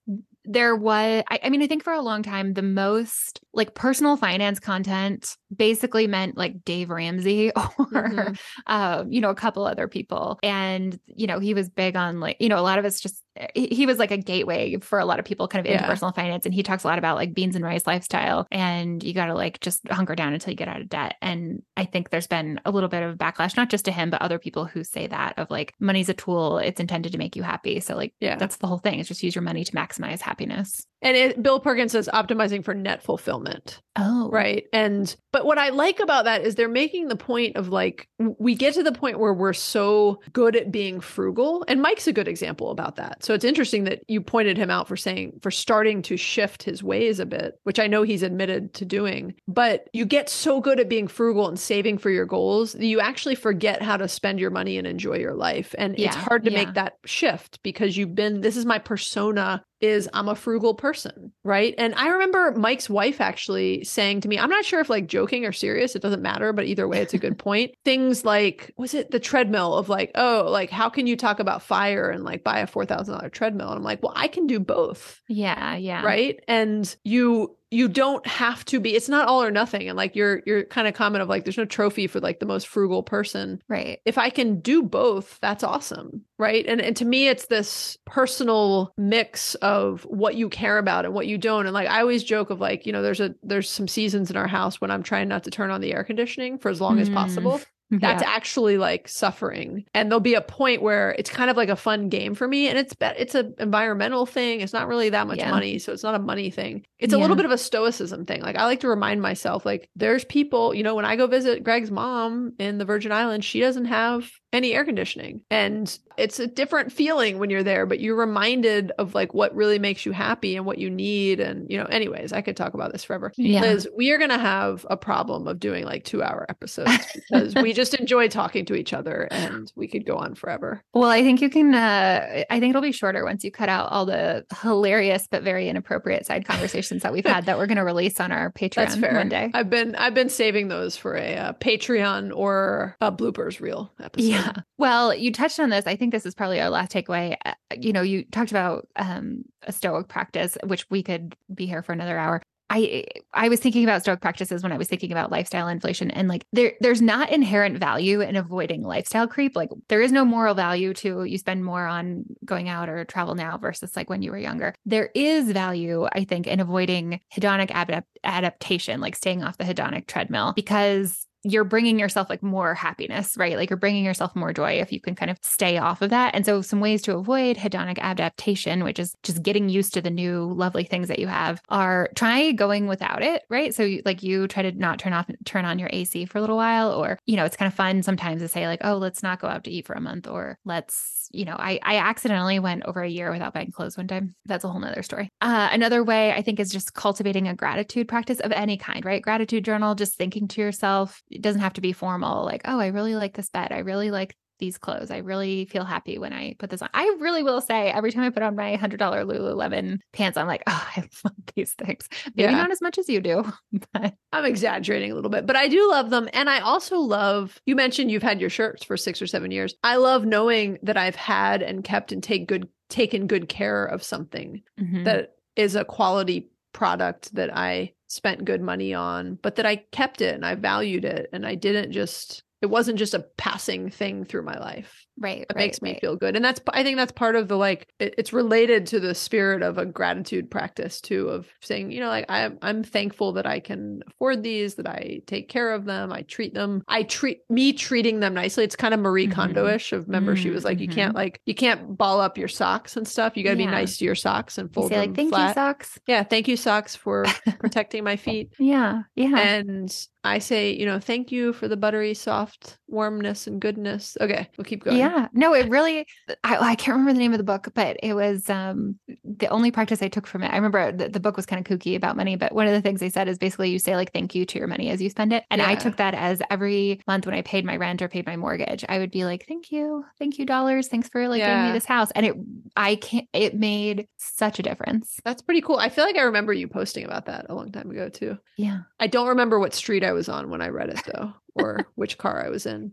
there was, I, I mean, I think for a long time, the most like personal finance content basically meant like Dave Ramsey or, mm-hmm. uh, you know, a couple other people. And, you know, he was big on like, you know, a lot of us just, he, he was like a gateway for a lot of people kind of into yeah. personal finance. And he talks a lot about like beans and rice lifestyle, and you got to like just hunker down until you get out of debt. And I think there's been a little bit of backlash, not just to him, but other people who say that, of like, money's a tool. It's intended to make you happy. So like, yeah. that's the whole thing. It's just use your money to maximize happiness. And it, Bill Perkins says optimizing for net fulfillment. Oh, right. And, but what I like about that is they're making the point of like, we get to the point where we're so good at being frugal. And Mike's a good example about that. So it's interesting that you pointed him out for saying, for starting to shift his ways a bit, which I know he's admitted to doing, but you get so good at being frugal and saving for your goals that you actually forget how to spend your money and enjoy your life. And yeah, it's hard to yeah. make that shift because you've been, this is my persona is I'm a frugal person, right? And I remember Mike's wife actually saying to me, I'm not sure if like joking or serious, it doesn't matter, but either way, it's a good point. Things like, was it the treadmill of like, oh, like how can you talk about fire and like buy a four thousand dollars treadmill? And I'm like, well, I can do both. Yeah, yeah. Right? And you... you don't have to be, it's not all or nothing. And like your, your kind of comment of like, there's no trophy for like the most frugal person. Right. If I can do both, that's awesome. Right. And, and to me, it's this personal mix of what you care about and what you don't. And like, I always joke of like, you know, there's a, there's some seasons in our house when I'm trying not to turn on the air conditioning for as long mm. as possible. That's yeah. actually like suffering. And there'll be a point where it's kind of like a fun game for me. And it's it's an environmental thing. It's not really that much yeah. money. So it's not a money thing. It's yeah. a little bit of a stoicism thing. Like I like to remind myself, like there's people, you know, when I go visit Greg's mom in the Virgin Islands, she doesn't have any air conditioning. And it's a different feeling when you're there, but you're reminded of like what really makes you happy and what you need. And, you know, anyways, I could talk about this forever. Yeah. Liz, we are going to have a problem of doing like two hour episodes because we just enjoy talking to each other and we could go on forever. Well, I think you can, uh, I think it'll be shorter once you cut out all the hilarious, but very inappropriate side conversations that we've had that we're going to release on our Patreon. That's fair. One day. I've been, I've been saving those for a uh, Patreon or a bloopers reel episode. Yeah. Well, you touched on this. I think this is probably our last takeaway. Uh, you know, you talked about um, a Stoic practice, which we could be here for another hour. I I was thinking about Stoic practices when I was thinking about lifestyle inflation, and like there there's not inherent value in avoiding lifestyle creep. Like there is no moral value to you spend more on going out or travel now versus like when you were younger. There is value, I think, in avoiding hedonic ad- adaptation, like staying off the hedonic treadmill, because you're bringing yourself like more happiness, right? Like you're bringing yourself more joy if you can kind of stay off of that. And so some ways to avoid hedonic adaptation, which is just getting used to the new lovely things that you have, are try going without it, right? So you, like you try to not turn off, turn on your A C for a little while, or, you know, it's kind of fun sometimes to say like, oh, let's not go out to eat for a month, or let's, you know, I, I accidentally went over a year without buying clothes one time. That's a whole nother story. Uh, another way I think is just cultivating a gratitude practice of any kind, right? Gratitude journal, just thinking to yourself, it doesn't have to be formal. Like, oh, I really like this bed. I really like these clothes. I really feel happy when I put this on. I really will say every time I put on my one hundred dollars Lululemon pants, I'm like, oh, I love these things. Maybe yeah. not as much as you do. But I'm exaggerating a little bit, but I do love them. And I also love, you mentioned you've had your shirts for six or seven years. I love knowing that I've had and kept and take good, taken good care of something mm-hmm. that is a quality product that I spent good money on, but that I kept it and I valued it. And I didn't just, it wasn't just a passing thing through my life. Right. It right, makes me right. feel good. And that's, I think that's part of the, like, it, it's related to the spirit of a gratitude practice too, of saying, you know, like I'm, I'm thankful that I can afford these, that I take care of them. I treat them. I treat me treating them nicely. It's kind of Marie mm-hmm. Kondo-ish of, remember, mm-hmm. she was like, you can't like, you can't ball up your socks and stuff. You got to yeah. be nice to your socks and fold you say, them like, thank flat. You socks. Yeah. Thank you socks for protecting my feet. Yeah. Yeah. And I say, you know, thank you for the buttery, soft warmness and goodness. Okay. We'll keep going. Yeah. Yeah. No, it really, I, I can't remember the name of the book, but it was um, the only practice I took from it. I remember the, the book was kind of kooky about money, but one of the things they said is basically you say like, thank you to your money as you spend it. And yeah. I took that as every month when I paid my rent or paid my mortgage, I would be like, thank you. Thank you, dollars. Thanks for like yeah. giving me this house. And it, I can't, it made such a difference. That's pretty cool. I feel like I remember you posting about that a long time ago too. Yeah. I don't remember what street I was on when I read it though, or which car I was in.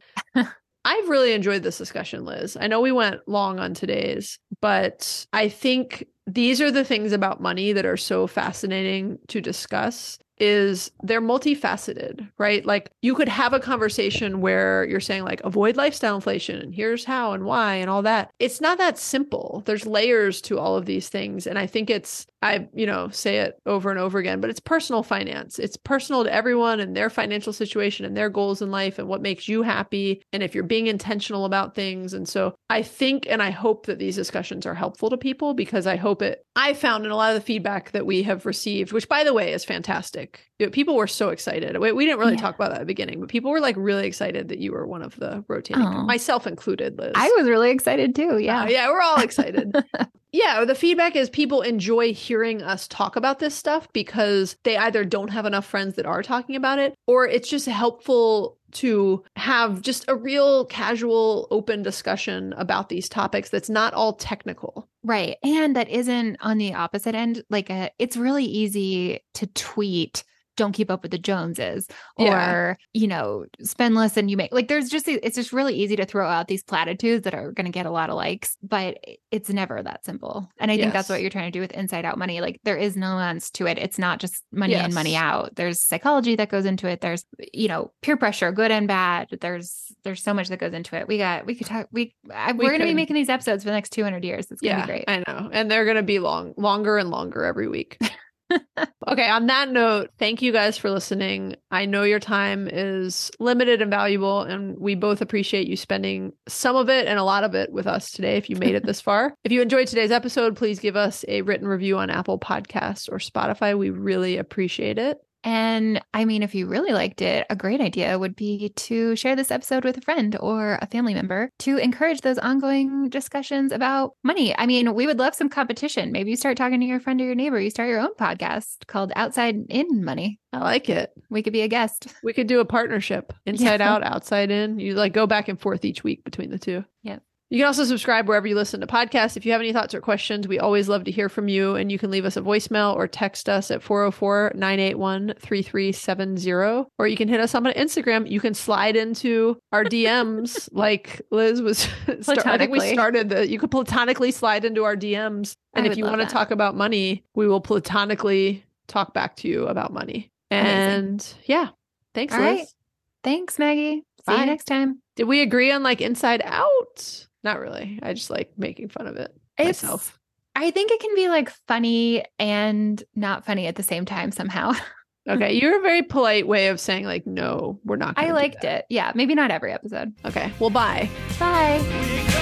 I've really enjoyed this discussion, Liz. I know we went long on today's, but I think these are the things about money that are so fascinating to discuss. is they're multifaceted, right? Like you could have a conversation where you're saying like, avoid lifestyle inflation and here's how and why and all that. It's not that simple. There's layers to all of these things. And I think it's, I, you know, say it over and over again, but it's personal finance. It's personal to everyone and their financial situation and their goals in life and what makes you happy. And if you're being intentional about things. And so I think, and I hope that these discussions are helpful to people, because I hope it, I found in a lot of the feedback that we have received, which by the way is fantastic. People were so excited. We, we didn't really yeah. talk about that at the beginning, but people were like really excited that you were one of the rotating, oh. myself included, Liz. I was really excited too. Yeah. Uh, yeah. We're all excited. Yeah. The feedback is people enjoy hearing us talk about this stuff because they either don't have enough friends that are talking about it, or it's just helpful to have just a real casual, open discussion about these topics that's not all technical. Right. And that isn't on the opposite end. Like a, it's really easy to tweet, don't keep up with the Joneses, or, yeah. you know, spend less than you make. Like there's just, it's just really easy to throw out these platitudes that are going to get a lot of likes, but it's never that simple. And I yes. think that's what you're trying to do with Inside Out Money. Like there is nuance to it. It's not just money yes. in, money out. There's psychology that goes into it. There's, you know, peer pressure, good and bad. There's, there's so much that goes into it. We got, we could talk, we, I, we we're going to be making these episodes for the next two hundred years. It's going to yeah, be great. I know. And they're going to be long, longer and longer every week. Okay, on that note, thank you guys for listening. I know your time is limited and valuable, and we both appreciate you spending some of it and a lot of it with us today if you made it this far. If you enjoyed today's episode, please give us a written review on Apple Podcasts or Spotify. We really appreciate it. And I mean, if you really liked it, a great idea would be to share this episode with a friend or a family member to encourage those ongoing discussions about money. I mean, we would love some competition. Maybe you start talking to your friend or your neighbor. You start your own podcast called Outside In Money. I like it. We could be a guest. We could do a partnership. Inside yeah. out, outside in. You like go back and forth each week between the two. Yeah. You can also subscribe wherever you listen to podcasts. If you have any thoughts or questions, we always love to hear from you. And you can leave us a voicemail or text us at four oh four, nine eight one, three three seven zero. Or you can hit us on Instagram. You can slide into our D Ms like Liz was. Start, I think we started the, you could platonically slide into our D Ms. And if you want to talk about money, we will platonically talk back to you about money. And amazing. Yeah. Thanks, All Liz. Right. Thanks, Maggie. Bye. See you next time. Did we agree on like Inside Out? Not really. I just like making fun of it it's, myself. I think it can be like funny and not funny at the same time somehow. Okay. You're a very polite way of saying like, no, we're not going to I liked it. Yeah. Maybe not every episode. Okay. Well, bye. Bye.